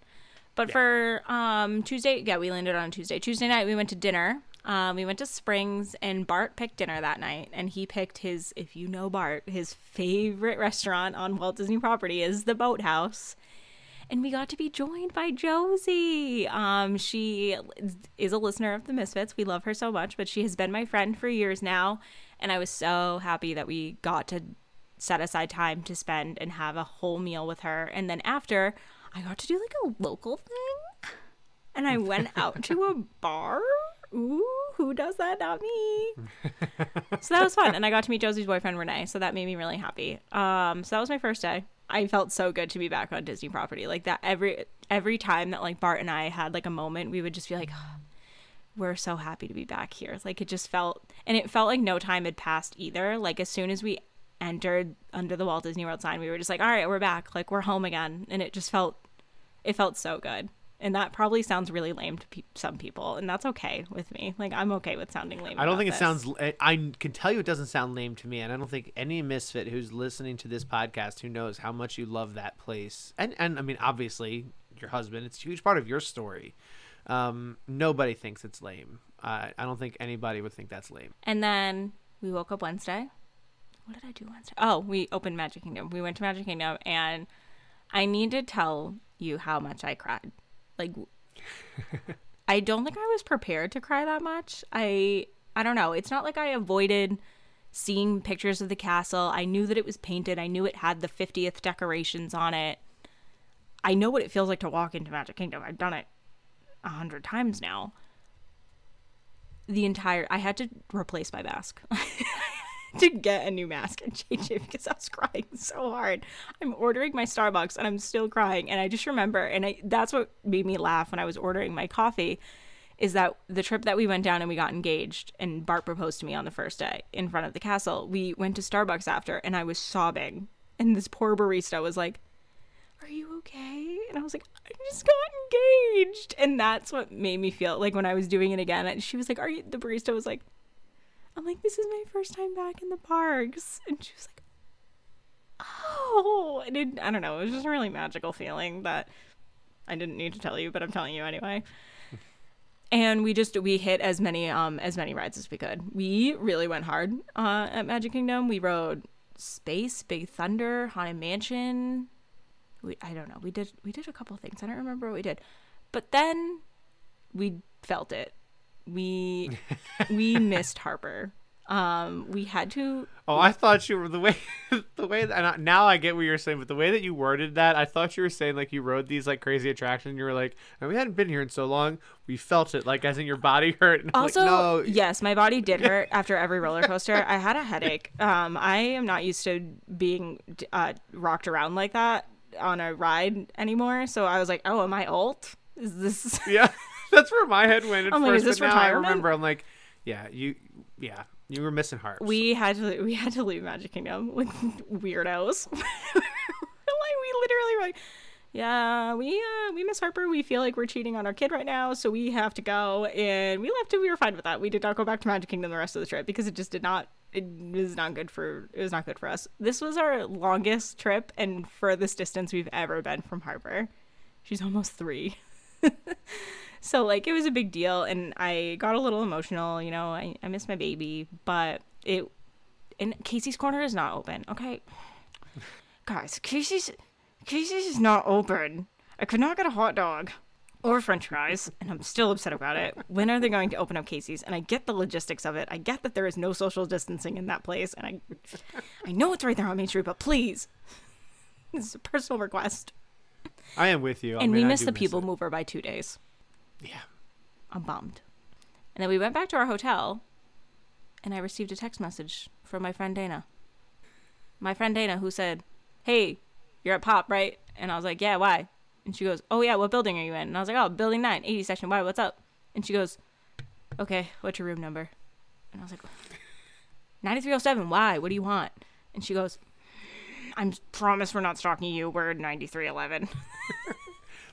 But yeah. for um, Tuesday, yeah, we landed on Tuesday. Tuesday night, we went to dinner. Um, we went to Springs, and Bart picked dinner that night, and he picked his, if you know Bart, his favorite restaurant on Walt Disney property is the Boathouse, and we got to be joined by Josie. Um, she is a listener of the Misfits. We love her so much, but she has been my friend for years now, and I was so happy that we got to set aside time to spend and have a whole meal with her, and then after, I got to do like a local thing, and I went out to a bar. Ooh, who does that? Not me. So that was fun. And I got to meet Josie's boyfriend, Renee. So that made me really happy. Um, so that was my first day. I felt so good to be back on Disney property. Like that every every time that like Bart and I had like a moment, we would just be like, oh, we're so happy to be back here. Like it just felt, and it felt like no time had passed either. Like as soon as we entered under the Walt Disney World sign, we were just like, all right, we're back. Like we're home again. And it just felt, it felt so good. And that probably sounds really lame to pe- some people, and that's okay with me. Like, I'm okay with sounding lame. I don't think it this. sounds – I can tell you it doesn't sound lame to me, and I don't think any misfit who's listening to this podcast who knows how much you love that place. And, and I mean, obviously, your husband, it's a huge part of your story. Um, nobody thinks it's lame. Uh, I don't think anybody would think that's lame. And then we woke up Wednesday. What did I do Wednesday? Oh, we opened Magic Kingdom. We went to Magic Kingdom, and I need to tell you how much I cried. Like, I don't think I was prepared to cry that much. I I don't know. It's not like I avoided seeing pictures of the castle. I knew that it was painted. I knew it had the fiftieth decorations on it. I know what it feels like to walk into Magic Kingdom. I've done it a hundred times now. The entire... I had to replace my mask. to get a new mask and change it because I was crying so hard. I'm ordering my Starbucks and I'm still crying. And I just remember, and I, that's what made me laugh when I was ordering my coffee, is that the trip that we went down and we got engaged and Bart proposed to me on the first day in front of the castle, we went to Starbucks after and I was sobbing. And this poor barista was like, "Are you okay?" And I was like, "I just got engaged." And that's what made me feel like when I was doing it again. And she was like, "Are you?" The barista was like, I'm like, "This is my first time back in the parks." And she was like, "Oh." And it, I don't know. It was just a really magical feeling that I didn't need to tell you, but I'm telling you anyway. And we just, we hit as many, um, as many rides as we could. We really went hard uh, at Magic Kingdom. We rode Space, Big Thunder, Haunted Mansion. We, I don't know. We did, we did a couple things. I don't remember what we did, but then we felt it. We, we missed Harper. Um, we had to. Oh, I thought you were the way, the way that, and I, now I get what you're saying, but the way that you worded that, I thought you were saying like you rode these like crazy attractions and you were like, "And we hadn't been here in so long. We felt it," like as in your body hurt. And also, like, no. Yes, my body did hurt after every roller coaster. I had a headache. Um, I am not used to being uh, rocked around like that on a ride anymore. So I was like, "Oh, am I old? Is this?" Yeah, that's where my head went at I'm first. Like, is this but now I remember. I'm like, yeah, you, yeah, you were missing hearts. We had to, we had to leave Magic Kingdom with weirdos. Like we literally were like, yeah, we uh, we miss Harper. We feel like we're cheating on our kid right now, so we have to go. And we left, and we were fine with that. We did not go back to Magic Kingdom the rest of the trip because it just did not. It was not good for it was not good for us. This was our longest trip and furthest distance we've ever been from Harper. She's almost three. So like it was a big deal, and I got a little emotional. You know, I, I miss my baby, but it and Casey's Corner is not open. Okay, guys, Casey's Casey's is not open. I could not get a hot dog or french fries, and I'm still upset about it. When are they going to open up Casey's? And I get the logistics of it. I get that there is no social distancing in that place, and I I know it's right there on Main Street, but please. This is a personal request. I am with you. I and mean, we missed the miss people it. mover by two days. Yeah. I'm bummed. And then we went back to our hotel, and I received a text message from my friend Dana. My friend Dana, who said, "Hey, you're at Pop, right?" And I was like, "Yeah, why?" And she goes, "Oh, yeah, what building are you in?" And I was like, "Oh, building nine, eighty section. Why, what's up?" And she goes, "Okay, what's your room number?" And I was like, ninety-three oh seven, why? What do you want? And she goes, "I promise we're not stalking you. We're ninety-three eleven.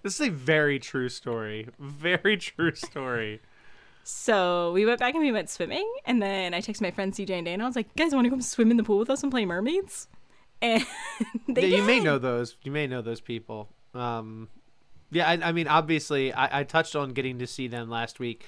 This is a very true story. Very true story. So we went back and we went swimming. And then I texted my friend C J and Dana. I was like, "Guys, want to come swim in the pool with us and play mermaids?" And they yeah, did. You may know those. You may know those people. Um, yeah, I, I mean, obviously, I, I touched on getting to see them last week.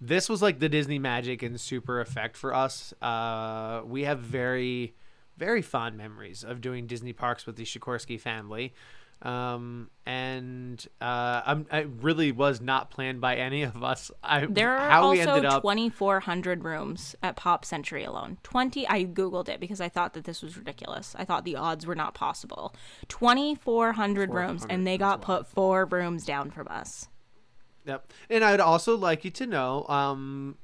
This was like the Disney magic and super effect for us. Uh, we have very, very fond memories of doing Disney parks with the Sikorsky family. Um, and uh, I'm, it really was not planned by any of us. I, there are how also we ended up... twenty-four hundred rooms at Pop Century alone. twenty I Googled it because I thought that this was ridiculous. I thought the odds were not possible. twenty-four hundred rooms, and they got put four rooms down from us. Yep. And I'd also like you to know, um,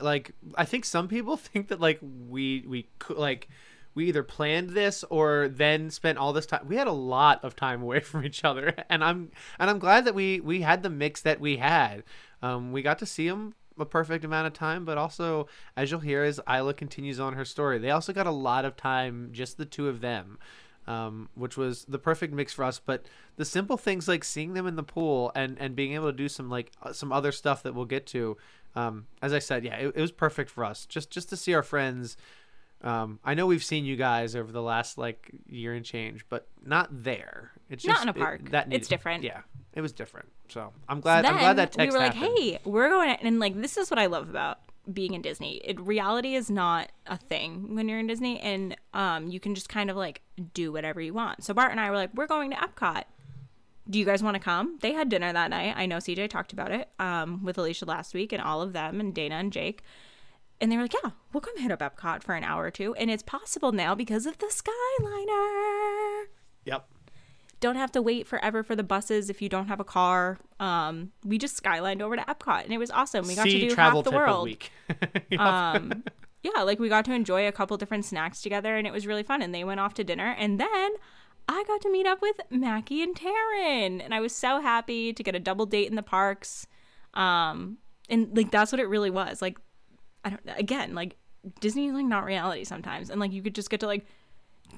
like, I think some people think that, like, we, we could, like... we either planned this or then spent all this time. We had a lot of time away from each other, and I'm and I'm glad that we we had the mix that we had. Um, we got to see them a perfect amount of time, but also, as you'll hear as Isla continues on her story, they also got a lot of time, just the two of them, um, which was the perfect mix for us. But the simple things like seeing them in the pool and and being able to do some like some other stuff that we'll get to. Um, as I said, yeah, it, it was perfect for us just just to see our friends. Um, I know we've seen you guys over the last like year and change, but not there. It's just, not in a park. It, that needed, it's different. Yeah, it was different. So I'm glad. So I'm glad that text we were like, happened. "Hey, we're going," to, and like this is what I love about being in Disney. It reality is not a thing when you're in Disney, and um, you can just kind of like do whatever you want. So Bart and I were like, "We're going to Epcot. Do you guys want to come?" They had dinner that night. I know C J talked about it um, with Alicia last week, and all of them, and Dana and Jake. And they were like, "Yeah, we'll come hit up Epcot for an hour or two." And it's possible now because of the Skyliner. Yep. Don't have to wait forever for the buses if you don't have a car. Um, we just skylined over to Epcot, and it was awesome. We got sea to do travel half the world. Of week. um, yeah, like we got to enjoy a couple different snacks together, and it was really fun. And they went off to dinner, and then I got to meet up with Mackie and Taryn, and I was so happy to get a double date in the parks. Um, and like, that's what it really was. Like, I don't, again, like Disney is like not reality sometimes. And like, you could just get to like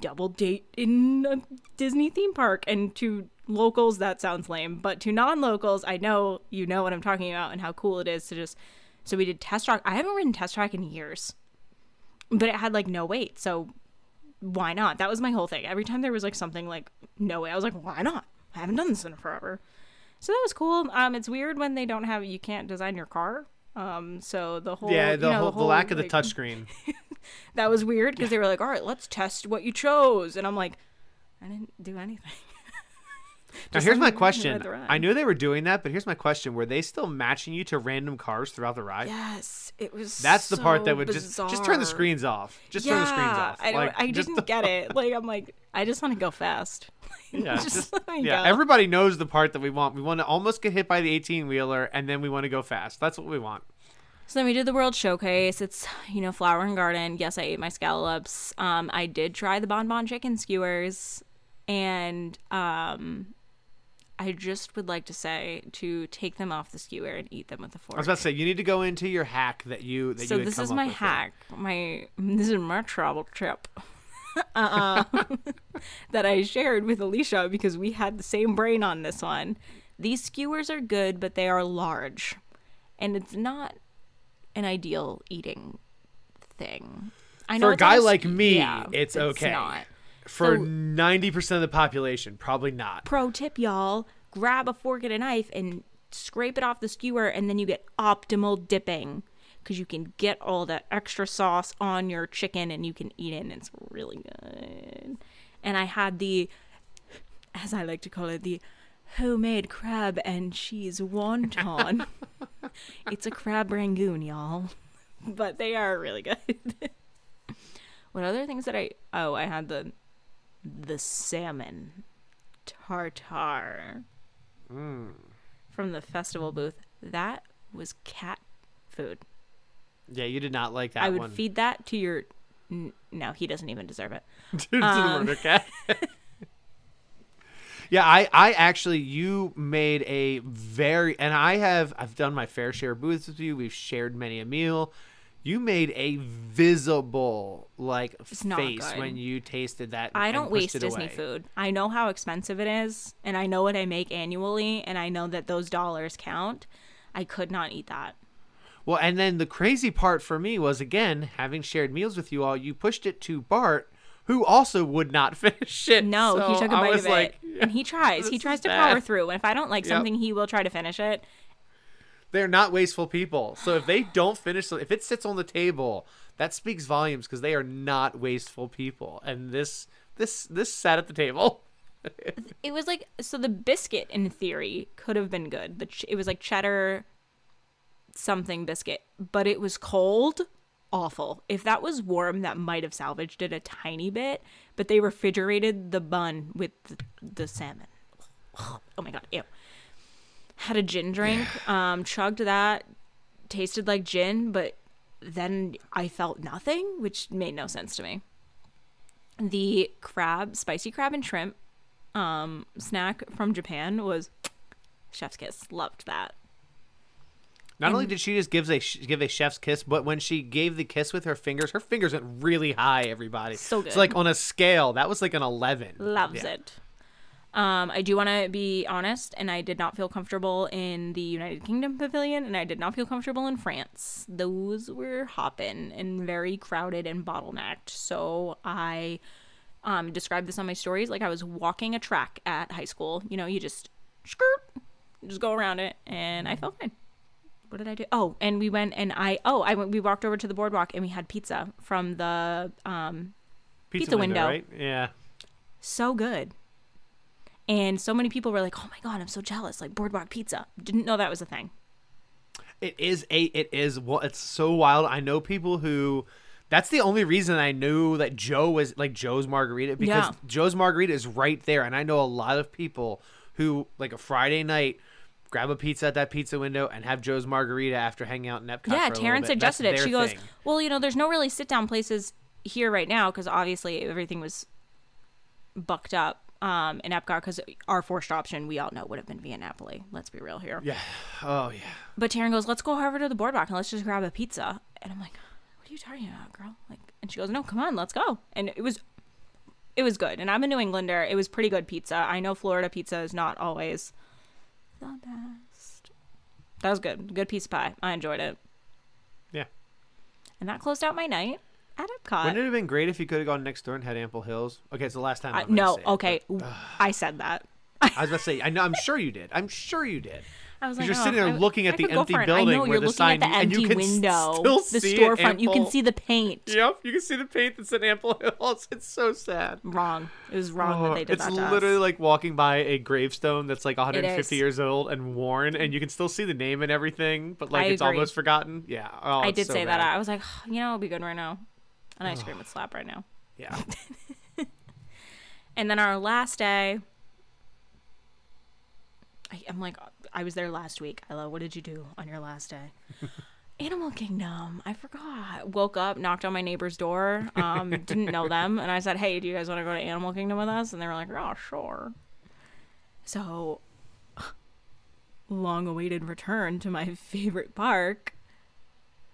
double date in a Disney theme park. And to locals, that sounds lame, but to non-locals, I know, you know what I'm talking about and how cool it is to just, so we did Test Track. I haven't ridden Test Track in years, but it had like no wait. So why not? That was my whole thing. Every time there was like something like no wait, I was like, why not? I haven't done this in forever. So that was cool. Um, it's weird when they don't have, you can't design your car. Um, so the whole, yeah, the, you know, whole, the whole, the lack like, of the touchscreen. That was weird because they were like, all right, let's test what you chose. And I'm like, I didn't do anything. Now here's my question. I knew they were doing that, but here's my question. Were they still matching you to random cars throughout the ride? Yes. It was That's so the part that would bizarre. just just turn the screens off. Just yeah, turn the screens off. I, like, I didn't get it. Like, I'm like, I just want to go fast. Yeah. just just, yeah. Go. Everybody knows the part that we want. We want to almost get hit by the eighteen-wheeler, and then we want to go fast. That's what we want. So then we did the World Showcase. It's, you know, Flower and Garden. Yes, I ate my scallops. Um, I did try the Bon Bon Chicken Skewers. And um... I just would like to say to take them off the skewer and eat them with a fork. I was about to say, you need to go into your hack that you that so you had come up with. So this is my hack. It. My this is my travel trip uh, that I shared with Alicia because we had the same brain on this one. These skewers are good, but they are large, and it's not an ideal eating thing. I know for a guy like ske- me, yeah, it's, it's okay. It's not. For so, ninety percent of the population, probably not. Pro tip, y'all. Grab a fork and a knife and scrape it off the skewer, and then you get optimal dipping because you can get all that extra sauce on your chicken and you can eat it, and it's really good. And I had the, as I like to call it, the homemade crab and cheese wonton. It's a crab rangoon, y'all. But they are really good. What other things that I... Oh, I had the... the salmon tartare mm. from the festival booth. That was cat food. Yeah, you did not like that one. I would one. feed that to your... No, he doesn't even deserve it. To um... the murder cat. Yeah, I, I actually... You made a very... And I have... I've done my fair share of booths with you. We've shared many a meal. You made a visible, like, face when you tasted that. I don't waste Disney food. I know how expensive it is, and I know what I make annually, and I know that those dollars count. I could not eat that. Well, and then the crazy part for me was, again, having shared meals with you all, you pushed it to Bart, who also would not finish it. No, so he took a bite of it, like, yeah, and he tries. He tries to bad. power through, and if I don't like yep. something, he will try to finish it. They're not wasteful people. So if they don't finish, if it sits on the table, that speaks volumes because they are not wasteful people. And this, this, this sat at the table. It was like, so the biscuit in theory could have been good. The ch- it was like cheddar something biscuit, but it was cold. Awful. If that was warm, that might have salvaged it a tiny bit, but they refrigerated the bun with the, the salmon. Oh my God. Ew. Had a gin drink, um, chugged that, tasted like gin, but then I felt nothing, which made no sense to me. The crab, spicy crab and shrimp um, snack from Japan was chef's kiss. Loved that. Not and, only did she just give a give a chef's kiss, but when she gave the kiss with her fingers, her fingers went really high, everybody. So good. So like on a scale, that was like an eleven. Loves yeah. it. Um, I do want to be honest, and I did not feel comfortable in the United Kingdom pavilion, and I did not feel comfortable in France. Those were hopping and very crowded and bottlenecked. So I um, described this on my stories like I was walking a track at high school. You know, you just skirt, just go around it, and I felt fine. What did I do? Oh, and we went and I oh I went. We walked over to the boardwalk and we had pizza from the um, pizza, pizza window. window. Right? Yeah, so good. And so many people were like, oh my God, I'm so jealous. Like Boardwalk pizza. Didn't know that was a thing. It is a, it is, well, it's so wild. I know people who, that's the only reason I knew that Joe was like Joe's Margarita because yeah. Joe's Margarita is right there. And I know a lot of people who like a Friday night grab a pizza at that pizza window and have Joe's Margarita after hanging out in Epcot. Yeah, for a Terrence bit. suggested That's it. She goes, thing. well, you know, there's no really sit down places here right now because obviously everything was bucked up um, in Epcot because our forced option, we all know, would have been Via Napoli. Let's be real here. Yeah. Oh, yeah. But Terrence goes, let's go over to the boardwalk and let's just grab a pizza. And I'm like, what are you talking about, girl? Like, and she goes, no, come on, let's go. And it was, it was good. And I'm a New Englander. It was pretty good pizza. I know Florida pizza is not always the best. That was good. Good piece of pie. I enjoyed it. Yeah. And that closed out my night at Epcot. Wouldn't it have been great if you could have gone next door and had Ample Hills? Okay, it's the last time. I, I no, say okay, it, but, uh, I said that. I was about to say. I know. I'm sure you did. I'm sure you did. I was like, you're oh, sitting there I, looking at I the empty building know, where the sign, at the empty and you can window, still the see the storefront. Ample. You can see the paint. Yep, you can see the paint that's at Ample Hills. It's so sad. Wrong. It was wrong oh, that they did it's that. It's literally us. like walking by a gravestone that's like one hundred fifty years old and worn, and you can still see the name and everything, but like I it's agree. almost forgotten. Yeah. Oh, I did so say bad. that. I was like, oh, you know, it'd be good right now. An ice cream would slap right now. Yeah. And then our last day, I, I'm like. I was there last week. I love, what did you do on your last day? Animal Kingdom. I forgot. Woke up, knocked on my neighbor's door, um, didn't know them. And I said, hey, do you guys want to go to Animal Kingdom with us? And they were like, oh, sure. So, long-awaited return to my favorite park.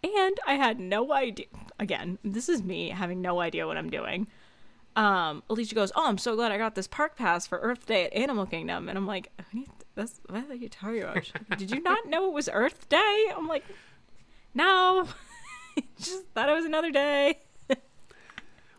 And I had no idea. Again, this is me having no idea what I'm doing. Um, Alicia goes, oh, I'm so glad I got this park pass for Earth Day at Animal Kingdom. And I'm like, honey, that's what are you talking about? Did you not know it was Earth Day? I'm like, no. Just thought it was another day.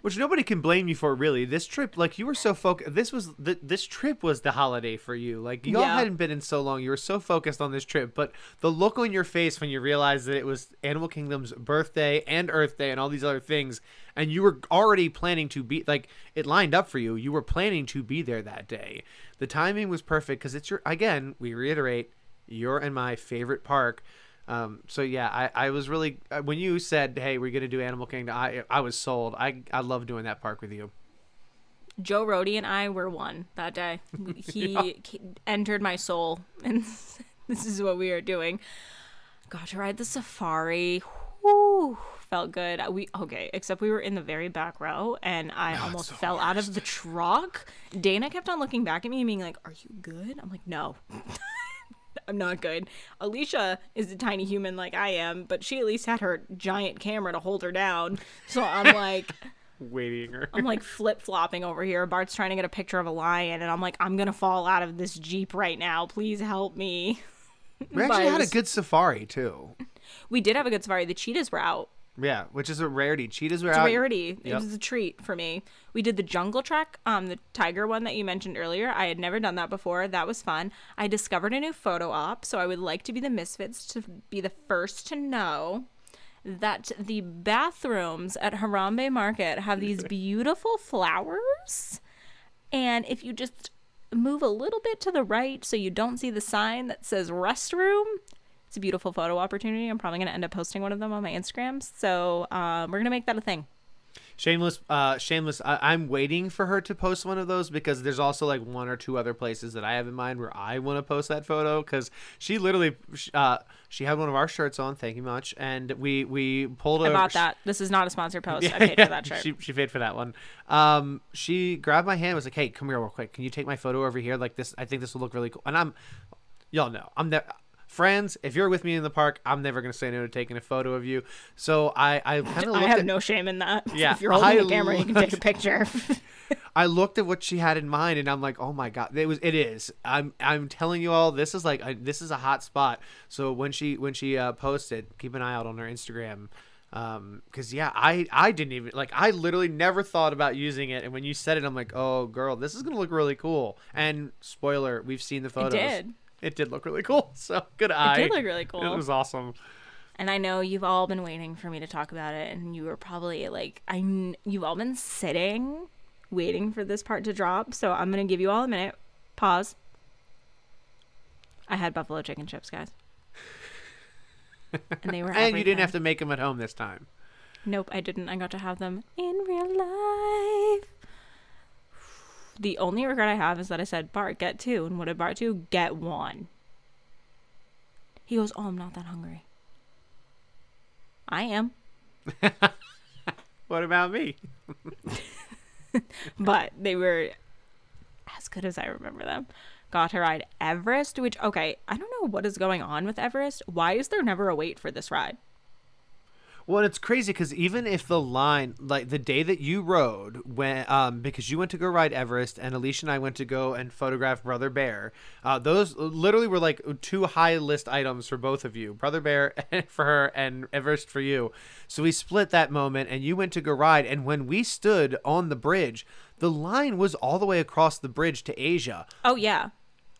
Which nobody can blame you for, really. This trip, like, you were so focused. This was th- this trip was the holiday for you. Like, y'all yeah. hadn't been in so long. You were so focused on this trip. But the look on your face when you realized that it was Animal Kingdom's birthday and Earth Day and all these other things, and you were already planning to be, like, it lined up for you. You were planning to be there that day. The timing was perfect because it's your, again, we reiterate, your and my favorite park. Um, so yeah, I, I was really, when you said, hey, we're going to do Animal Kingdom, I I was sold. I, I love doing that park with you. Joe Rohde and I were one that day. He yeah. entered my soul and this is what we are doing. Got to ride the safari. Woo, felt good. We, okay, except we were in the very back row and I oh, almost fell worst. out of the truck. Dana kept on looking back at me and being like, are you good? I'm like, no. I'm not good. Alicia is a tiny human like I am, but she at least had her giant camera to hold her down. So I'm like... waiting her. I'm like flip-flopping over here. Bart's trying to get a picture of a lion, and I'm like, I'm going to fall out of this Jeep right now. Please help me. We actually had a good safari, too. We did have a good safari. The cheetahs were out. Yeah, which is a rarity. Cheetahs were it's out. It's a rarity. Yep. It was a treat for me. We did the jungle trek, um, the tiger one that you mentioned earlier. I had never done that before. That was fun. I discovered a new photo op, so I would like to be the Misfits to be the first to know that the bathrooms at Harambe Market have these beautiful flowers. And if you just move a little bit to the right so you don't see the sign that says restroom, a beautiful photo opportunity. I'm probably going to end up posting one of them on my Instagram, so um, we're going to make that a thing. Shameless, uh, shameless. I- I'm waiting for her to post one of those because there's also like one or two other places that I have in mind where I want to post that photo because she literally, uh, she had one of our shirts on. Thank you much, and we we pulled. I over. bought that. This is not a sponsored post. Yeah, I paid yeah. for that shirt. She she paid for that one. Um, she grabbed my hand and was like, "Hey, come here real quick. Can you take my photo over here? Like this, I think this will look really cool." And I'm, y'all know, I'm there. Friends, if you're with me in the park, I'm never going to say no to taking a photo of you. So I, I kind of I have at, no shame in that. Yeah, if you're holding I a camera, looked, you can take a picture. I looked at what she had in mind, and I'm like, oh my god, it was. It is. I'm. I'm telling you all, this is like a, this is a hot spot. So when she when she uh, posted, keep an eye out on her Instagram. Um, cause yeah, I, I didn't even like, I literally never thought about using it. And when you said it, I'm like, oh girl, this is going to look really cool. And spoiler, we've seen the photos. It did. It did look really cool. So good eye. It did look really cool. It was awesome. And I know you've all been waiting for me to talk about it. And you were probably like, I kn- you've all been sitting, waiting for this part to drop. So I'm going to give you all a minute. Pause. I had buffalo chicken chips, guys. And they were And you didn't time. have to make them at home this time. Nope, I didn't. I got to have them in real life. The only regret I have is that I said, Bart, get two. And what did Bart do? Get one. He goes, oh, I'm not that hungry. I am. What about me? But they were as good as I remember them. Got to ride Everest, which, okay, I don't know what is going on with Everest. Why is there never a wait for this ride? Well, it's crazy because even if the line, like the day that you rode, when, um, because you went to go ride Everest and Alicia and I went to go and photograph Brother Bear, uh, those literally were like two high list items for both of you, Brother Bear for her and Everest for you. So we split that moment and you went to go ride. And when we stood on the bridge, the line was all the way across the bridge to Asia. Oh, yeah.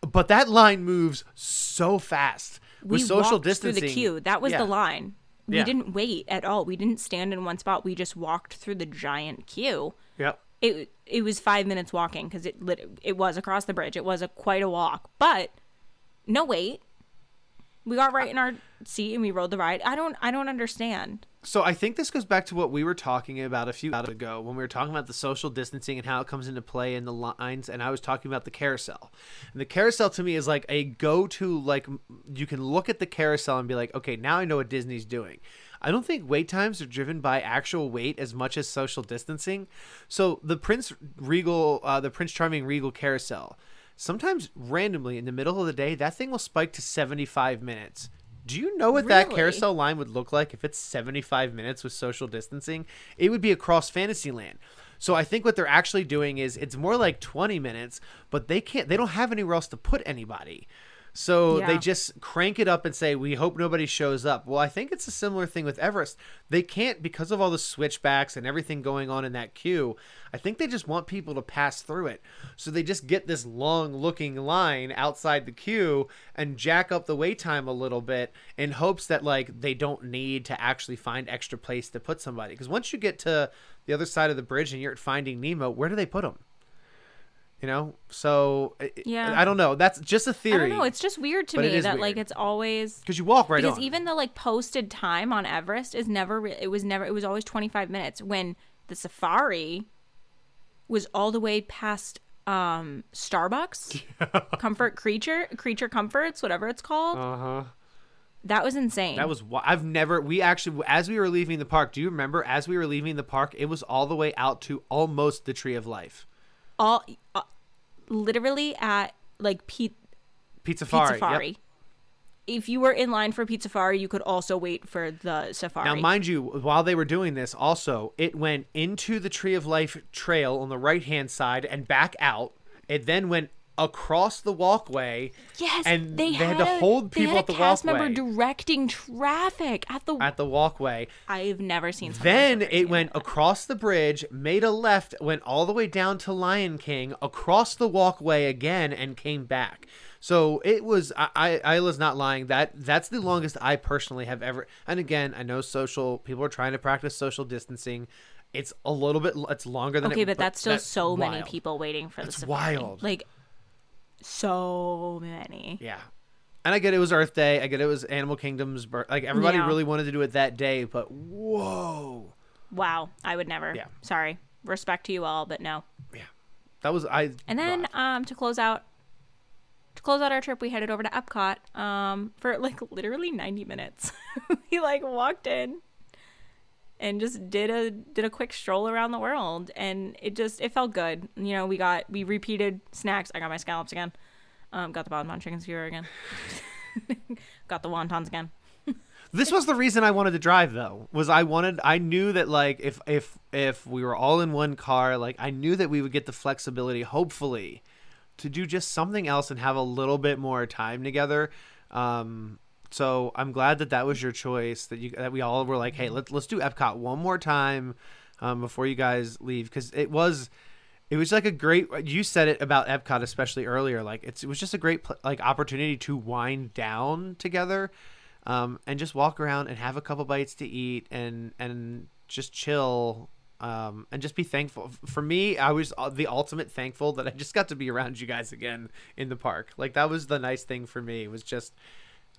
But that line moves so fast. With we social distancing. Through the queue. That was yeah. the line. We yeah. didn't wait at all. We didn't stand in one spot. We just walked through the giant queue. Yep. It it was five minutes walking because it lit, it was across the bridge. It was a quite a walk, but no wait. We got right in our seat and we rode the ride. I don't I don't understand. So I think this goes back to what we were talking about a few hours ago when we were talking about the social distancing and how it comes into play in the lines. And I was talking about the carousel. And the carousel to me is like a go-to, like you can look at the carousel and be like, okay, now I know what Disney's doing. I don't think wait times are driven by actual wait as much as social distancing. So the Prince Regal, uh, the Prince Charming Regal carousel, sometimes randomly in the middle of the day, that thing will spike to seventy-five minutes. Do you know what really? that carousel line would look like if it's seventy-five minutes with social distancing? It would be across Fantasyland. So I think what they're actually doing is it's more like twenty minutes, but they can't, they don't have anywhere else to put anybody. So yeah. they just crank it up and say, we hope nobody shows up. Well, I think it's a similar thing with Everest. They can't, because of all the switchbacks and everything going on in that queue, I think they just want people to pass through it. So they just get this long looking line outside the queue and jack up the wait time a little bit in hopes that like they don't need to actually find extra place to put somebody. Because once you get to the other side of the bridge and you're at Finding Nemo, where do they put them? You know, so yeah. I don't know. That's just a theory. I don't know. It's just weird to me that weird. like it's always because you walk right because on. Because even the like posted time on Everest is never. Re- it was never. It was always twenty-five minutes. When the safari was all the way past um, Starbucks, Comfort Creature, Creature Comforts, whatever it's called. Uh huh. That was insane. That was I've never we actually as we were leaving the park. Do you remember as we were leaving the park? It was all the way out to almost the Tree of Life. All. Uh, Literally at like Pete Pizzafari. Pizzafari. Yep. If you were in line for Pizzafari, you could also wait for the safari. Now, mind you, while they were doing this, also it went into the Tree of Life trail on the right hand side and back out. It then went across the walkway. Yes, and they, they had, had to hold people they had at the a cast walkway. Member directing traffic at the at the walkway. I've never seen. Then it seen went that. across the bridge, made a left, went all the way down to Lion King, across the walkway again, and came back. So it was. I, I Isla's not lying. That that's the longest I personally have ever. And again, I know social people are trying to practice social distancing. It's a little bit. It's longer than okay, it, but that's still that's so wild. Many people waiting for the It's safari. wild. Like. So many. Yeah. And I get it was Earth Day. I get it was Animal Kingdom's birth. Like, everybody yeah. really wanted to do it that day, but whoa. Wow. I would never. Yeah. Sorry. Respect to you all, but no. Yeah. That was... I. And then um, to close out to close out our trip, we headed over to Epcot um, for, like, literally ninety minutes. We, like, walked in and just did a did a quick stroll around the world, and it just it felt good. You know, we got we repeated snacks. I got my scallops again, um, got the Bon Bon Chicken Skewer again, got the wontons again. This was the reason I wanted to drive, though. Was I wanted I knew that like if if if we were all in one car, like I knew that we would get the flexibility, hopefully, to do just something else and have a little bit more time together. Um, So I'm glad that that was your choice, that you that we all were like, hey, let's let's do Epcot one more time um, before you guys leave, because it was it was like a great you said it about Epcot, especially earlier, like it's, it was just a great like opportunity to wind down together um, and just walk around and have a couple bites to eat and and just chill. Um, and just be thankful. For me, I was the ultimate thankful that I just got to be around you guys again in the park. Like that was the nice thing for me. It was just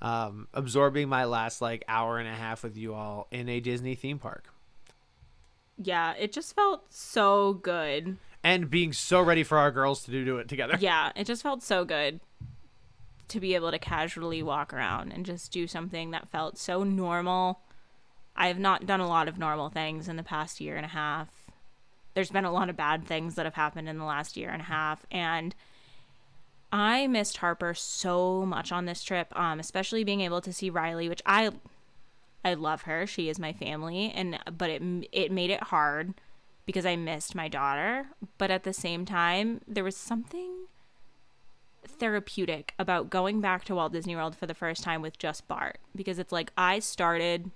um absorbing my last like hour and a half with you all in a Disney theme park. Yeah, it just felt so good, and being so ready for our girls to do, do it together. Yeah, it just felt so good. to be able to casually walk around and just do something that felt so normal. I have not done a lot of normal things in the past year and a half. There's been a lot of bad things that have happened in the last year and a half, and I missed Harper so much on this trip, um, especially being able to see Riley, which I I love her. She is my family, and but it it made it hard because I missed my daughter. But at the same time, there was something therapeutic about going back to Walt Disney World for the first time with just Bart, because it's like I started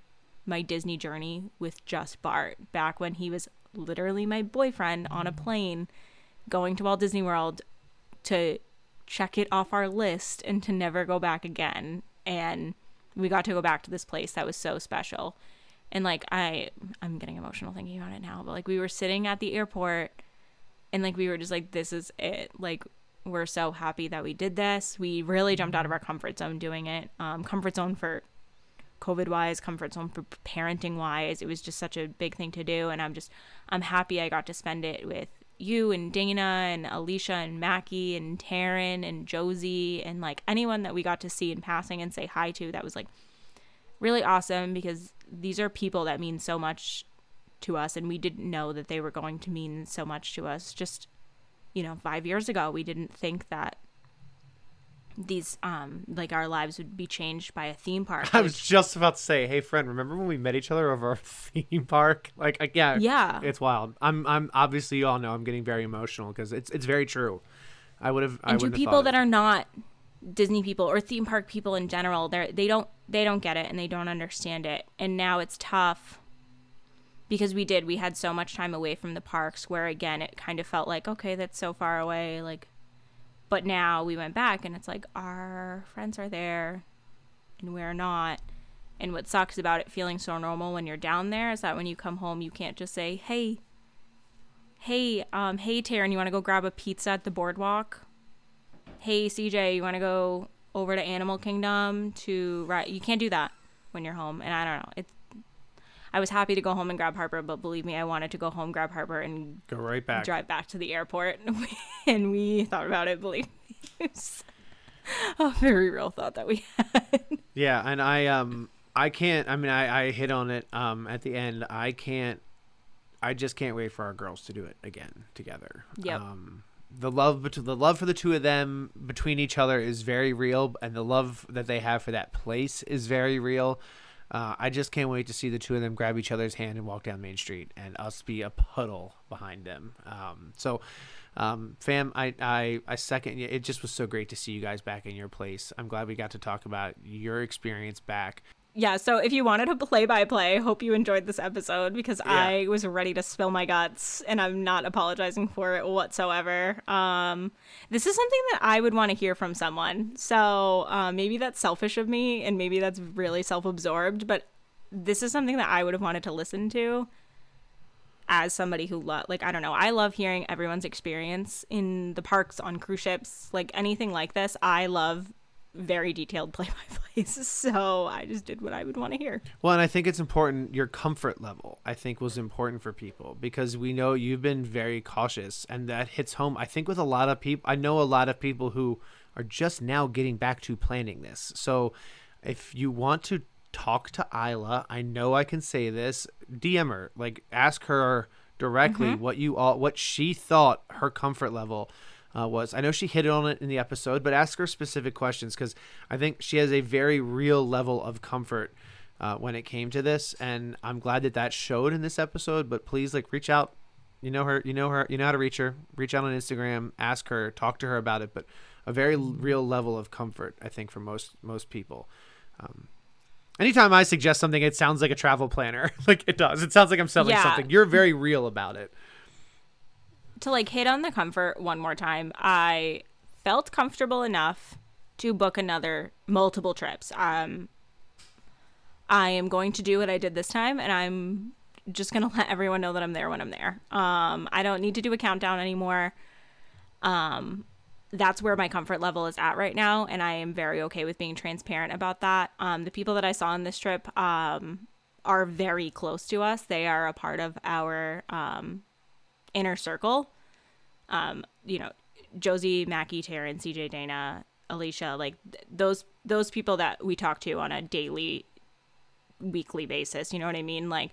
my Disney journey with just Bart back when he was literally my boyfriend on a plane going to Walt Disney World to check it off our list and to never go back again. And we got to go back to this place that was so special. And like I I'm getting emotional thinking about it now, but like we were sitting at the airport and like we were just like, this is it. Like we're so happy that we did this. We really jumped out of our comfort zone doing it. Um, comfort zone for COVID wise, comfort zone for parenting wise. It was just such a big thing to do. And I'm just, I'm happy I got to spend it with you and Dana and Alicia and Mackie and Taryn and Josie and like anyone that we got to see in passing and say hi to. That was like really awesome because these are people that mean so much to us. And we didn't know that they were going to mean so much to us. Just, you know, five years ago, we didn't think that these um like our lives would be changed by a theme park. I was just about to say, hey friend, remember when we met each other over a theme park? Like, like yeah yeah it's wild. I'm i'm obviously, you all know I'm getting very emotional because it's it's very true. I would have and I to people that it. Are not Disney people or theme park people in general, they they don't they don't get it and they don't understand it. And now it's tough because we did we had so much time away from the parks where again it kind of felt like, okay, that's so far away. Like, but now we went back and it's like our friends are there and we're not. And what sucks about it feeling so normal when you're down there is that when you come home, you can't just say, hey, hey, um, hey, Taryn, you want to go grab a pizza at the Boardwalk? Hey, C J, you want to go over to Animal Kingdom to ride? You can't do that when you're home. And I don't know. It's, I was happy to go home and grab Harper, but believe me, I wanted to go home, grab Harper, and go right back, drive back to the airport. And we thought about it, believe me. It was a very real thought that we had. Yeah, and I um I can't I mean I, I hit on it um at the end. I can't I just can't wait for our girls to do it again together. Yeah. Um the love between the love for the two of them between each other is very real, and the love that they have for that place is very real. Uh, I just can't wait to see the two of them grab each other's hand and walk down Main Street and us be a puddle behind them. Um, so, um, fam, I, I, I second. It just was so great to see you guys back in your place. I'm glad we got to talk about your experience back. Yeah, so if you wanted a play-by-play, hope you enjoyed this episode because yeah. I was ready to spill my guts, and I'm not apologizing for it whatsoever. Um, this is something that I would want to hear from someone. So uh, maybe that's selfish of me, and maybe that's really self-absorbed, but this is something that I would have wanted to listen to as somebody who, lo- like, I don't know. I love hearing everyone's experience in the parks, on cruise ships, like anything like this. I love very detailed play-by-plays, so I just did what I would want to hear. Well, and I think it's important, your comfort level, I think, was important for people because we know you've been very cautious, and that hits home, I think, with a lot of people. I know a lot of people who are just now getting back to planning this. So if you want to talk to Isla, I know I can say this, D M her, like ask her directly mm-hmm. what you all, what she thought her comfort level Uh, was. I know she hit on it in the episode, but ask her specific questions because I think she has a very real level of comfort uh, when it came to this, and I'm glad that that showed in this episode. But please, like, reach out. You know her. You know her. You know how to reach her. Reach out on Instagram. Ask her. Talk to her about it. But a very real level of comfort, I think, for most most people. Um, anytime I suggest something, it sounds like a travel planner. Like it does. It sounds like I'm selling yeah. something. You're very real about it. To like hit on the comfort one more time, I felt comfortable enough to book another multiple trips. Um, I am going to do what I did this time, and I'm just going to let everyone know that I'm there when I'm there. Um, I don't need to do a countdown anymore. Um, that's where my comfort level is at right now, and I am very okay with being transparent about that. Um, the people that I saw on this trip um, are very close to us. They are a part of our um, inner circle. Um you know, Josie, Mackie, Taryn, C J, Dana, Alicia, like th- those those people that we talk to on a daily, weekly basis, you know what I mean? Like,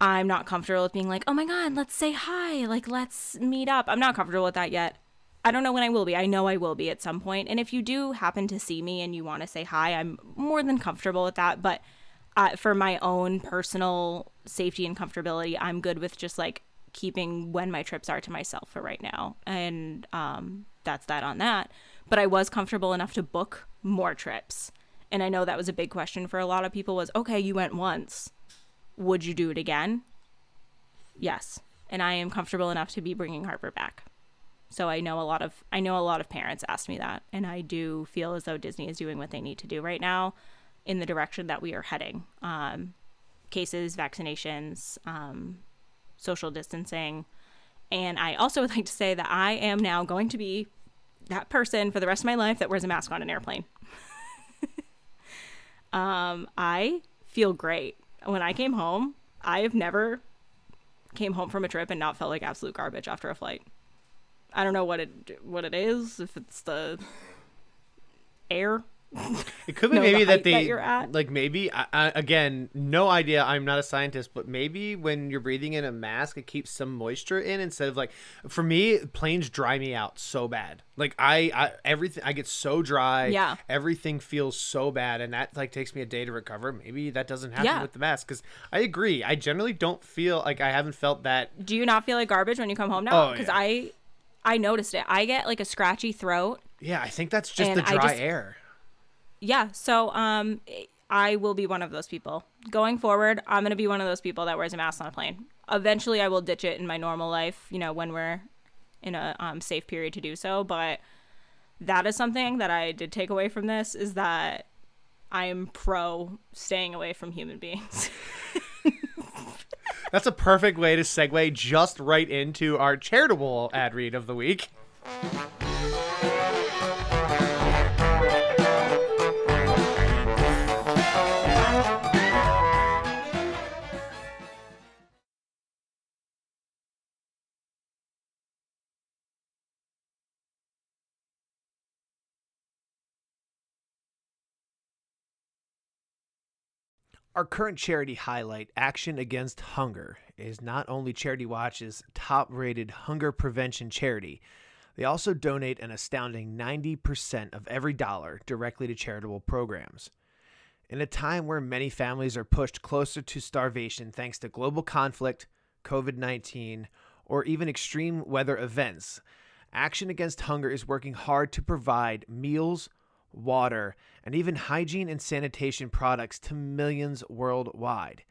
I'm not comfortable with being like, oh my God, let's say hi, like, let's meet up. I'm not comfortable with that yet. I don't know when I will be. I know I will be at some point. And if you do happen to see me and you want to say hi, I'm more than comfortable with that. But uh, for my own personal safety and comfortability, I'm good with just like keeping when my trips are to myself for right now. And um, that's that on that. But I was comfortable enough to book more trips. And I know that was a big question for a lot of people was, okay, you went once. Would you do it again? Yes. And I am comfortable enough to be bringing Harper back. So I know a lot of I know a lot of parents ask me that, and I do feel as though Disney is doing what they need to do right now in the direction that we are heading. Um, cases, vaccinations, um, social distancing. And I also would like to say that I am now going to be that person for the rest of my life that wears a mask on an airplane. um, I feel great. When I came home, I have never came home from a trip and not felt like absolute garbage after a flight. I don't know what it what it is, if it's the air. It could be no, maybe the that they that like maybe I, I, again, no idea. I'm not a scientist, but maybe when you're breathing in a mask, it keeps some moisture in instead of like. For me, planes dry me out so bad. Like I, I everything I get so dry. Yeah. Everything feels so bad, and that like takes me a day to recover. Maybe that doesn't happen yeah. with the mask, because I agree. I generally don't feel like I haven't felt that. Do you not feel like garbage when you come home now? Because oh, yeah. I. I noticed it. I get like a scratchy throat. Yeah, I think that's just the dry just, air. Yeah, so um, I will be one of those people. Going forward, I'm going to be one of those people that wears a mask on a plane. Eventually, I will ditch it in my normal life, you know, when we're in a um, safe period to do so. But that is something that I did take away from this, is that I am pro staying away from human beings. That's a perfect way to segue just right into our charitable ad read of the week. Our current charity highlight, Action Against Hunger, is not only Charity Watch's top-rated hunger prevention charity, they also donate an astounding ninety percent of every dollar directly to charitable programs. In a time where many families are pushed closer to starvation thanks to global conflict, covid nineteen, or even extreme weather events, Action Against Hunger is working hard to provide meals, water, and even hygiene and sanitation products to millions worldwide.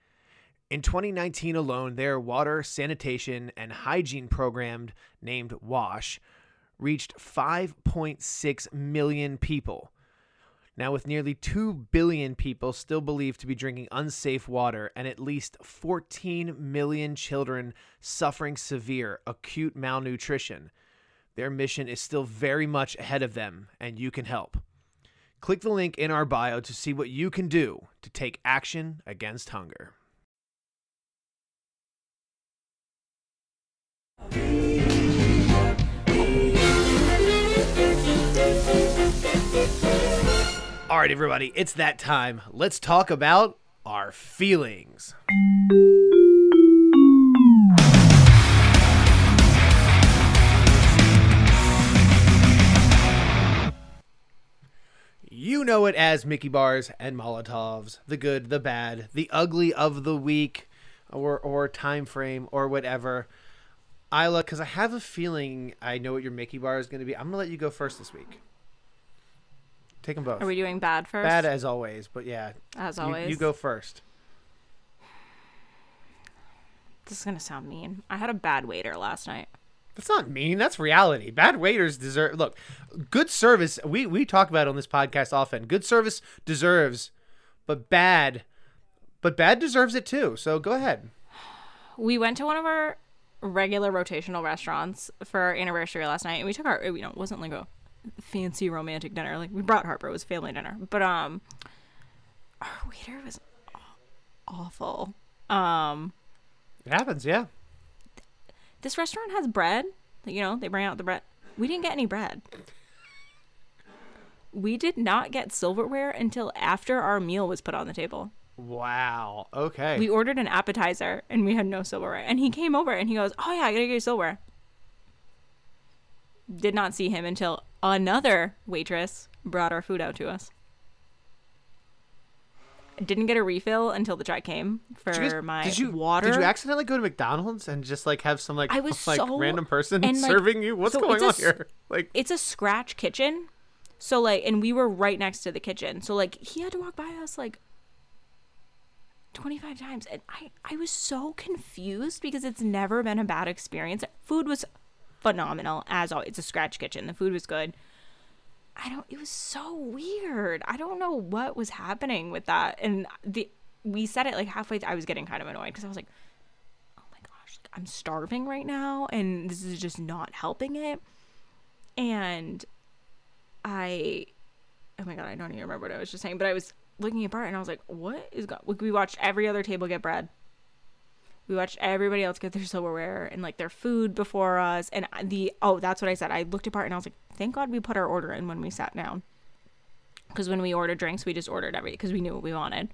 In twenty nineteen alone, their water, sanitation, and hygiene program, named WASH, reached five point six million people. Now, with nearly two billion people still believed to be drinking unsafe water and at least fourteen million children suffering severe acute malnutrition, their mission is still very much ahead of them, and you can help. Click the link in our bio to see what you can do to take action against hunger. All right, everybody, it's that time. Let's talk about our feelings. You know it as Mickey Bars and Molotovs, the good, the bad, the ugly of the week, or or time frame, or whatever. Isla, because I have a feeling I know what your Mickey Bar is going to be. I'm going to let you go first this week. Take them both. Are we doing bad first? Bad as always, but yeah. As always. You, you go first. This is going to sound mean. I had a bad waiter last night. That's not mean. That's reality. Bad waiters deserve... Look, good service... We, we talk about it on this podcast often. Good service deserves, but bad... But bad deserves it too. So go ahead. We went to one of our regular rotational restaurants for our anniversary last night. And we took our... You know, it wasn't like a fancy romantic dinner. Like, we brought Harper. It was a family dinner. But um, our waiter was awful. Um, It happens, yeah. This restaurant has bread. You know, they bring out the bread. We didn't get any bread. we did not get silverware until after our meal was put on the table. Wow. Okay. We ordered an appetizer and we had no silverware. And he came over and he goes, oh yeah, I gotta get you silverware. Did not see him until another waitress brought our food out to us. Didn't get a refill until the guy came for did you guys, my did you, water. Did you accidentally go to McDonald's and just like have some like, I was like so, random person and, like, serving you? What's so going a, on here? Like, it's a scratch kitchen. So like, and we were right next to the kitchen. So like, he had to walk by us like twenty-five times. And I, I was so confused because it's never been a bad experience. Food was phenomenal as always. It's a scratch kitchen. The food was good. I don't, it was so weird. I don't know what was happening with that. And the, we said it like halfway. I was getting kind of annoyed because I was like, oh my gosh, like, I'm starving right now. And this is just not helping it. And I, oh my God, I don't even remember what I was just saying, but I was looking at Bart and I was like, what is going on? We watched every other table get bread. We watched everybody else get their silverware and like their food before us. And the, oh, that's what I said. I looked at Bart and I was like, thank God we put our order in when we sat down. Because when we ordered drinks, we just ordered everything because we knew what we wanted.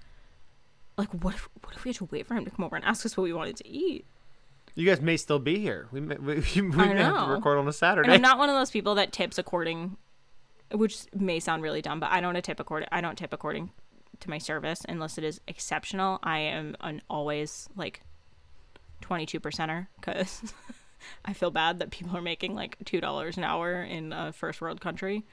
Like, what if, what if we had to wait for him to come over and ask us what we wanted to eat? You guys may still be here. We may, we, we may have to record on a Saturday. And I'm not one of those people that tips according, which may sound really dumb, but I don't tip according, I don't tip according to my service unless it is exceptional. I am an always like twenty-two percenter because I feel bad that people are making like two dollars an hour in a first world country.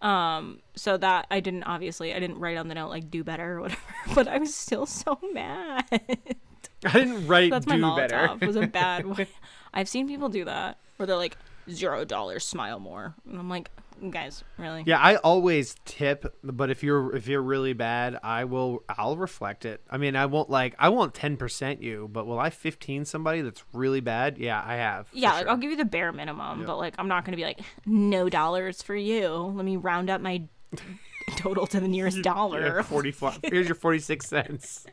Um, so that I didn't, obviously I didn't write on the note, like do better or whatever, but I was still so mad. I didn't write so that's do my better. It was a bad one. I've seen people do that where they're like zero dollars, smile more. And I'm like, guys, really? Yeah, I always tip, but if you're if you're really bad, I will I'll reflect it. I mean, I won't like I won't ten percent you, but will I fifteen somebody that's really bad? Yeah, I have. Yeah, like sure. I'll give you the bare minimum, yeah. But like I'm not going to be like no dollars for you. Let me round up my total to the nearest dollar. Yeah, forty-five. Here's your forty-six cents.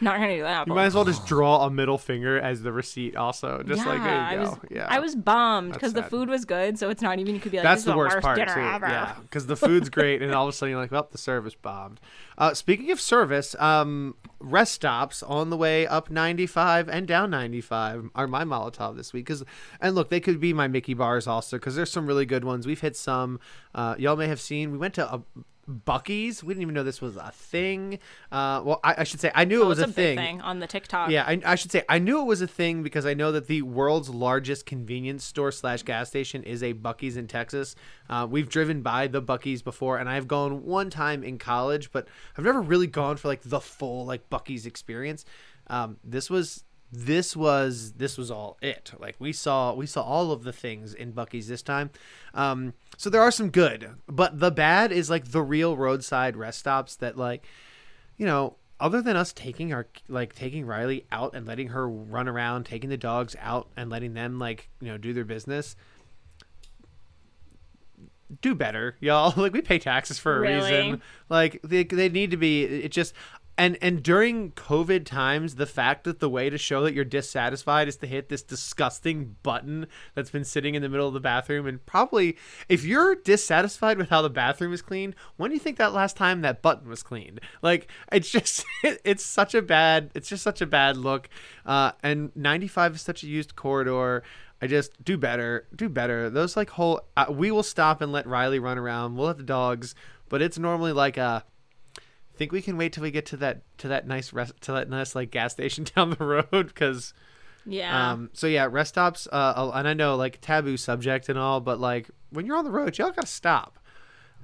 Not going to do that. You might as well just draw a middle finger as the receipt also. Just yeah, like, there you go. I was, yeah. I was bummed because the food was good, so it's not even, you could be like, that's this the is worst, worst part dinner too. Ever. Yeah, because the food's great, and all of a sudden you're like, well, the service bombed. Uh, speaking of service, um, rest stops on the way up ninety-five and down ninety-five are my Molotov this week. Cause, and look, they could be my Mickey bars also because there's some really good ones. We've hit some. Uh, y'all may have seen. We went to a Buc-ee's. We didn't even know this was a thing. Uh, well, I, I should say I knew oh, it was a, a thing. Big thing on the TikTok. Yeah, I, I should say I knew it was a thing because I know that the world's largest convenience store slash gas station is a Buc-ee's in Texas. Uh, we've driven by the Buc-ee's before, and I've gone one time in college, but I've never really gone for like the full like Buc-ee's experience. Um, this was. This was this was all it. Like we saw we saw all of the things in Buc-ee's this time. Um, so there are some good, but the bad is like the real roadside rest stops that like, you know, other than us taking our like taking Riley out and letting her run around, taking the dogs out and letting them like, you know, do their business. Do better, y'all. Like we pay taxes for a really? reason. Like they they need to be. It just. And and during COVID times, the fact that the way to show that you're dissatisfied is to hit this disgusting button that's been sitting in the middle of the bathroom. And probably if you're dissatisfied with how the bathroom is cleaned, when do you think that last time that button was cleaned? Like, it's just it, it's such a bad it's just such a bad look. Uh, and ninety-five is such a used corridor. I just do better, do better. Those like whole uh, we will stop and let Riley run around. We'll let the dogs. But it's normally like a. Think we can wait till we get to that to that nice rest to that nice like gas station down the road because yeah um so yeah rest stops uh and I know like taboo subject and all, but like when you're on the road y'all gotta stop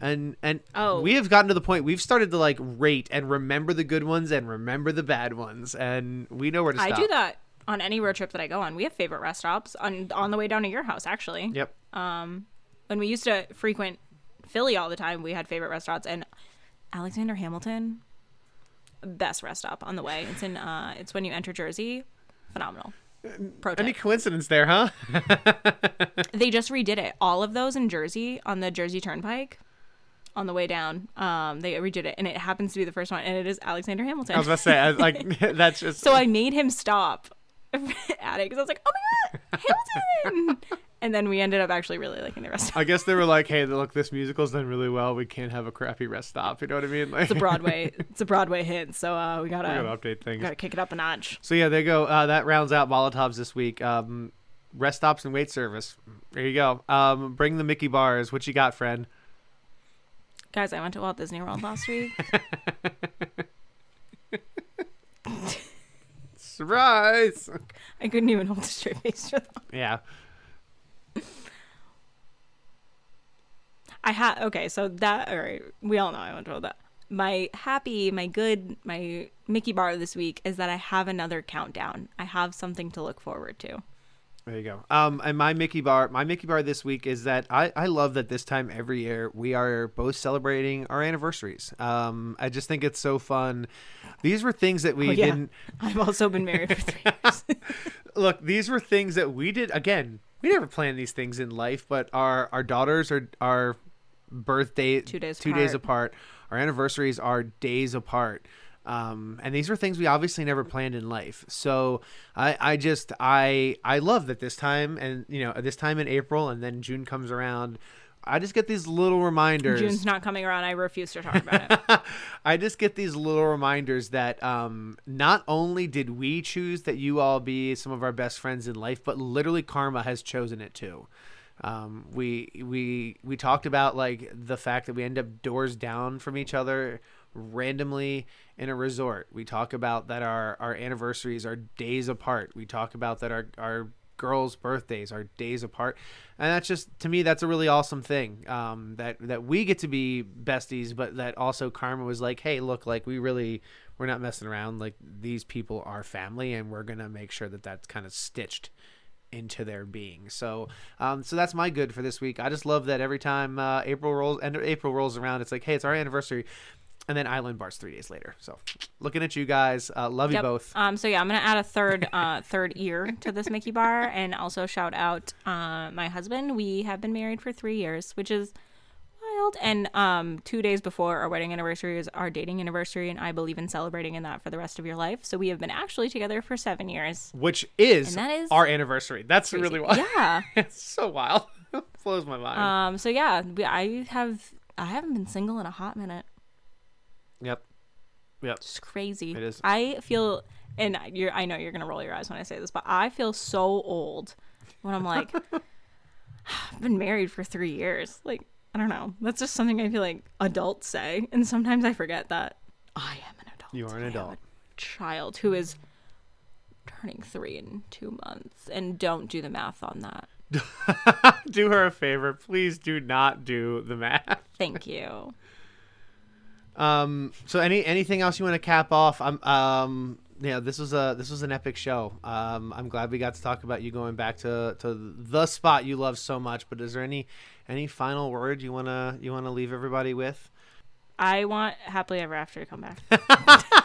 and and oh. we have gotten to the point we've started to like rate and remember the good ones and remember the bad ones and we know where to stop. I do that on any road trip that I go on. We have favorite rest stops on on the way down to your house actually. Yep. Um when we used to frequent Philly all the time we had favorite rest stops and Alexander Hamilton, best rest stop on the way. It's in. Uh, it's when you enter Jersey. Phenomenal. Pro tip. Any coincidence there, huh? They just redid it. All of those in Jersey on the Jersey Turnpike, on the way down. Um, they redid it, and it happens to be the first one, and it is Alexander Hamilton. I was about to say, I was like that's just. So I made him stop at it because I was like, "Oh my God, Hamilton!" And then we ended up actually really liking the rest stop. I guess they were like, hey, look, this musical's done really well. We can't have a crappy rest stop. You know what I mean? Like, it's a Broadway it's a Broadway hit, so uh, we got to update things. Got to kick it up a notch. So, yeah, there you go. Uh, that rounds out Molotovs this week. Um, rest stops and wait service. There you go. Um, bring the Mickey bars. What you got, friend? Guys, I went to Walt Disney World last week. Surprise! I couldn't even hold a straight face for that. Yeah. I had okay, so that all right. We all know I went to that. My happy, my good, my Mickey bar this week is that I have another countdown. I have something to look forward to. There you go. Um, and my Mickey bar, my Mickey bar this week is that I, I love that this time every year we are both celebrating our anniversaries. Um, I just think it's so fun. These were things that we oh, yeah. didn't. I've also been married for three years. Look, these were things that we did again. We never plan these things in life, but our our daughters are our birthday two days two apart. days apart. Our anniversaries are days apart. Um, and these were things we obviously never planned in life. So I, I just, I, I love that this time and, you know, this time in April and then June comes around, I just get these little reminders. June's not coming around. I refuse to talk about it. I just get these little reminders that, um, not only did we choose that you all be some of our best friends in life, but literally karma has chosen it too. Um, we, we, we talked about like the fact that we end up doors down from each other randomly in a resort. We talk about that our our anniversaries are days apart. We talk about that our our girls' birthdays are days apart, and that's just, to me, that's a really awesome thing, um that that we get to be besties, but that also karma was like, hey, look, like we really we're not messing around, like these people are family and we're gonna make sure that that's kind of stitched into their being. So um so that's my good for this week. I just love that every time uh April rolls and April rolls around, it's like, hey, it's our anniversary. And then Island Bar's three days later. So looking at you guys. Uh, love yep. you both. Um, so, yeah, I'm going to add a third uh, third ear to this Mickey bar and also shout out uh, my husband. We have been married for three years, which is wild. And um, two days before our wedding anniversary is our dating anniversary. And I believe in celebrating in that for the rest of your life. So we have been actually together for seven years. Which is, that is our anniversary. That's crazy. Really wild. Yeah. It's so wild. It blows my mind. Um, so, yeah, I have I haven't been single in a hot minute. Yep. Yep. It's crazy. It is. I feel, and you're, I know you're going to roll your eyes when I say this, but I feel so old when I'm like, I've been married for three years. Like, I don't know. That's just something I feel like adults say. And sometimes I forget that I am an adult. You are an I adult. Am a child who is turning three in two months. And don't do the math on that. Do her a favor. Please do not do the math. Thank you. Um, so any, anything else you want to cap off? I'm, um, yeah, this was a, this was an epic show. Um, I'm glad we got to talk about you going back to, to the spot you love so much, but is there any, any final word you want to, you want to leave everybody with? I want Happily Ever After to come back.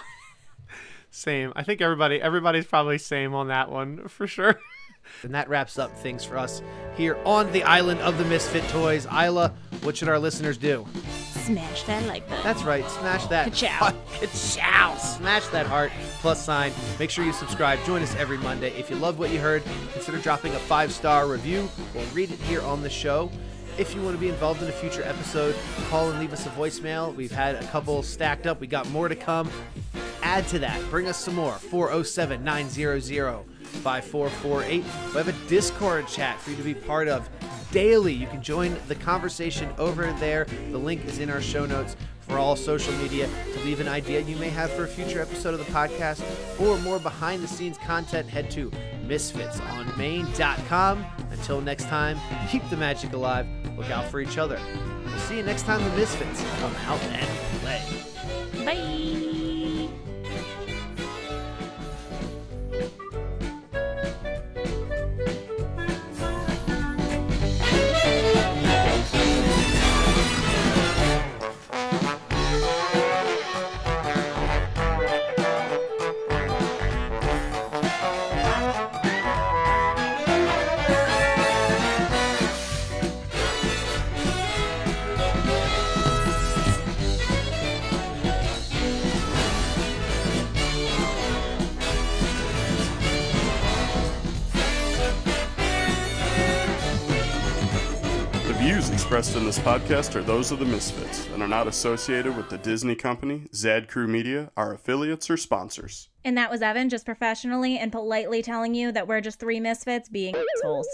Same. I think everybody, everybody's probably same on that one for sure. And that wraps up things for us here on the Island of the Misfit Toys. Isla, what should our listeners do? Smash that like button. That's right. Smash that. Ka-chow. Ka-chow. Smash that heart plus sign. Make sure you subscribe. Join us every Monday. If you love what you heard, consider dropping a five-star review. We'll read it here on the show. If you want to be involved in a future episode, call and leave us a voicemail. We've had a couple stacked up. We got more to come. Add to that. Bring us some more. four oh seven, nine hundred, five four four eight. We have a Discord chat for you to be part of daily. You can join the conversation over there. The link is in our show notes for all social media to leave an idea you may have for a future episode of the podcast or more behind the scenes content. Head to Misfits on Main dot com. Until next time, keep the magic alive. Look out for each other. We'll see you next time the Misfits come out and play. Bye. views expressed in this podcast are those of the Misfits and are not associated with the Disney Company, Zad Crew Media, our affiliates, or sponsors. And that was Evan just professionally and politely telling you that we're just three Misfits being assholes.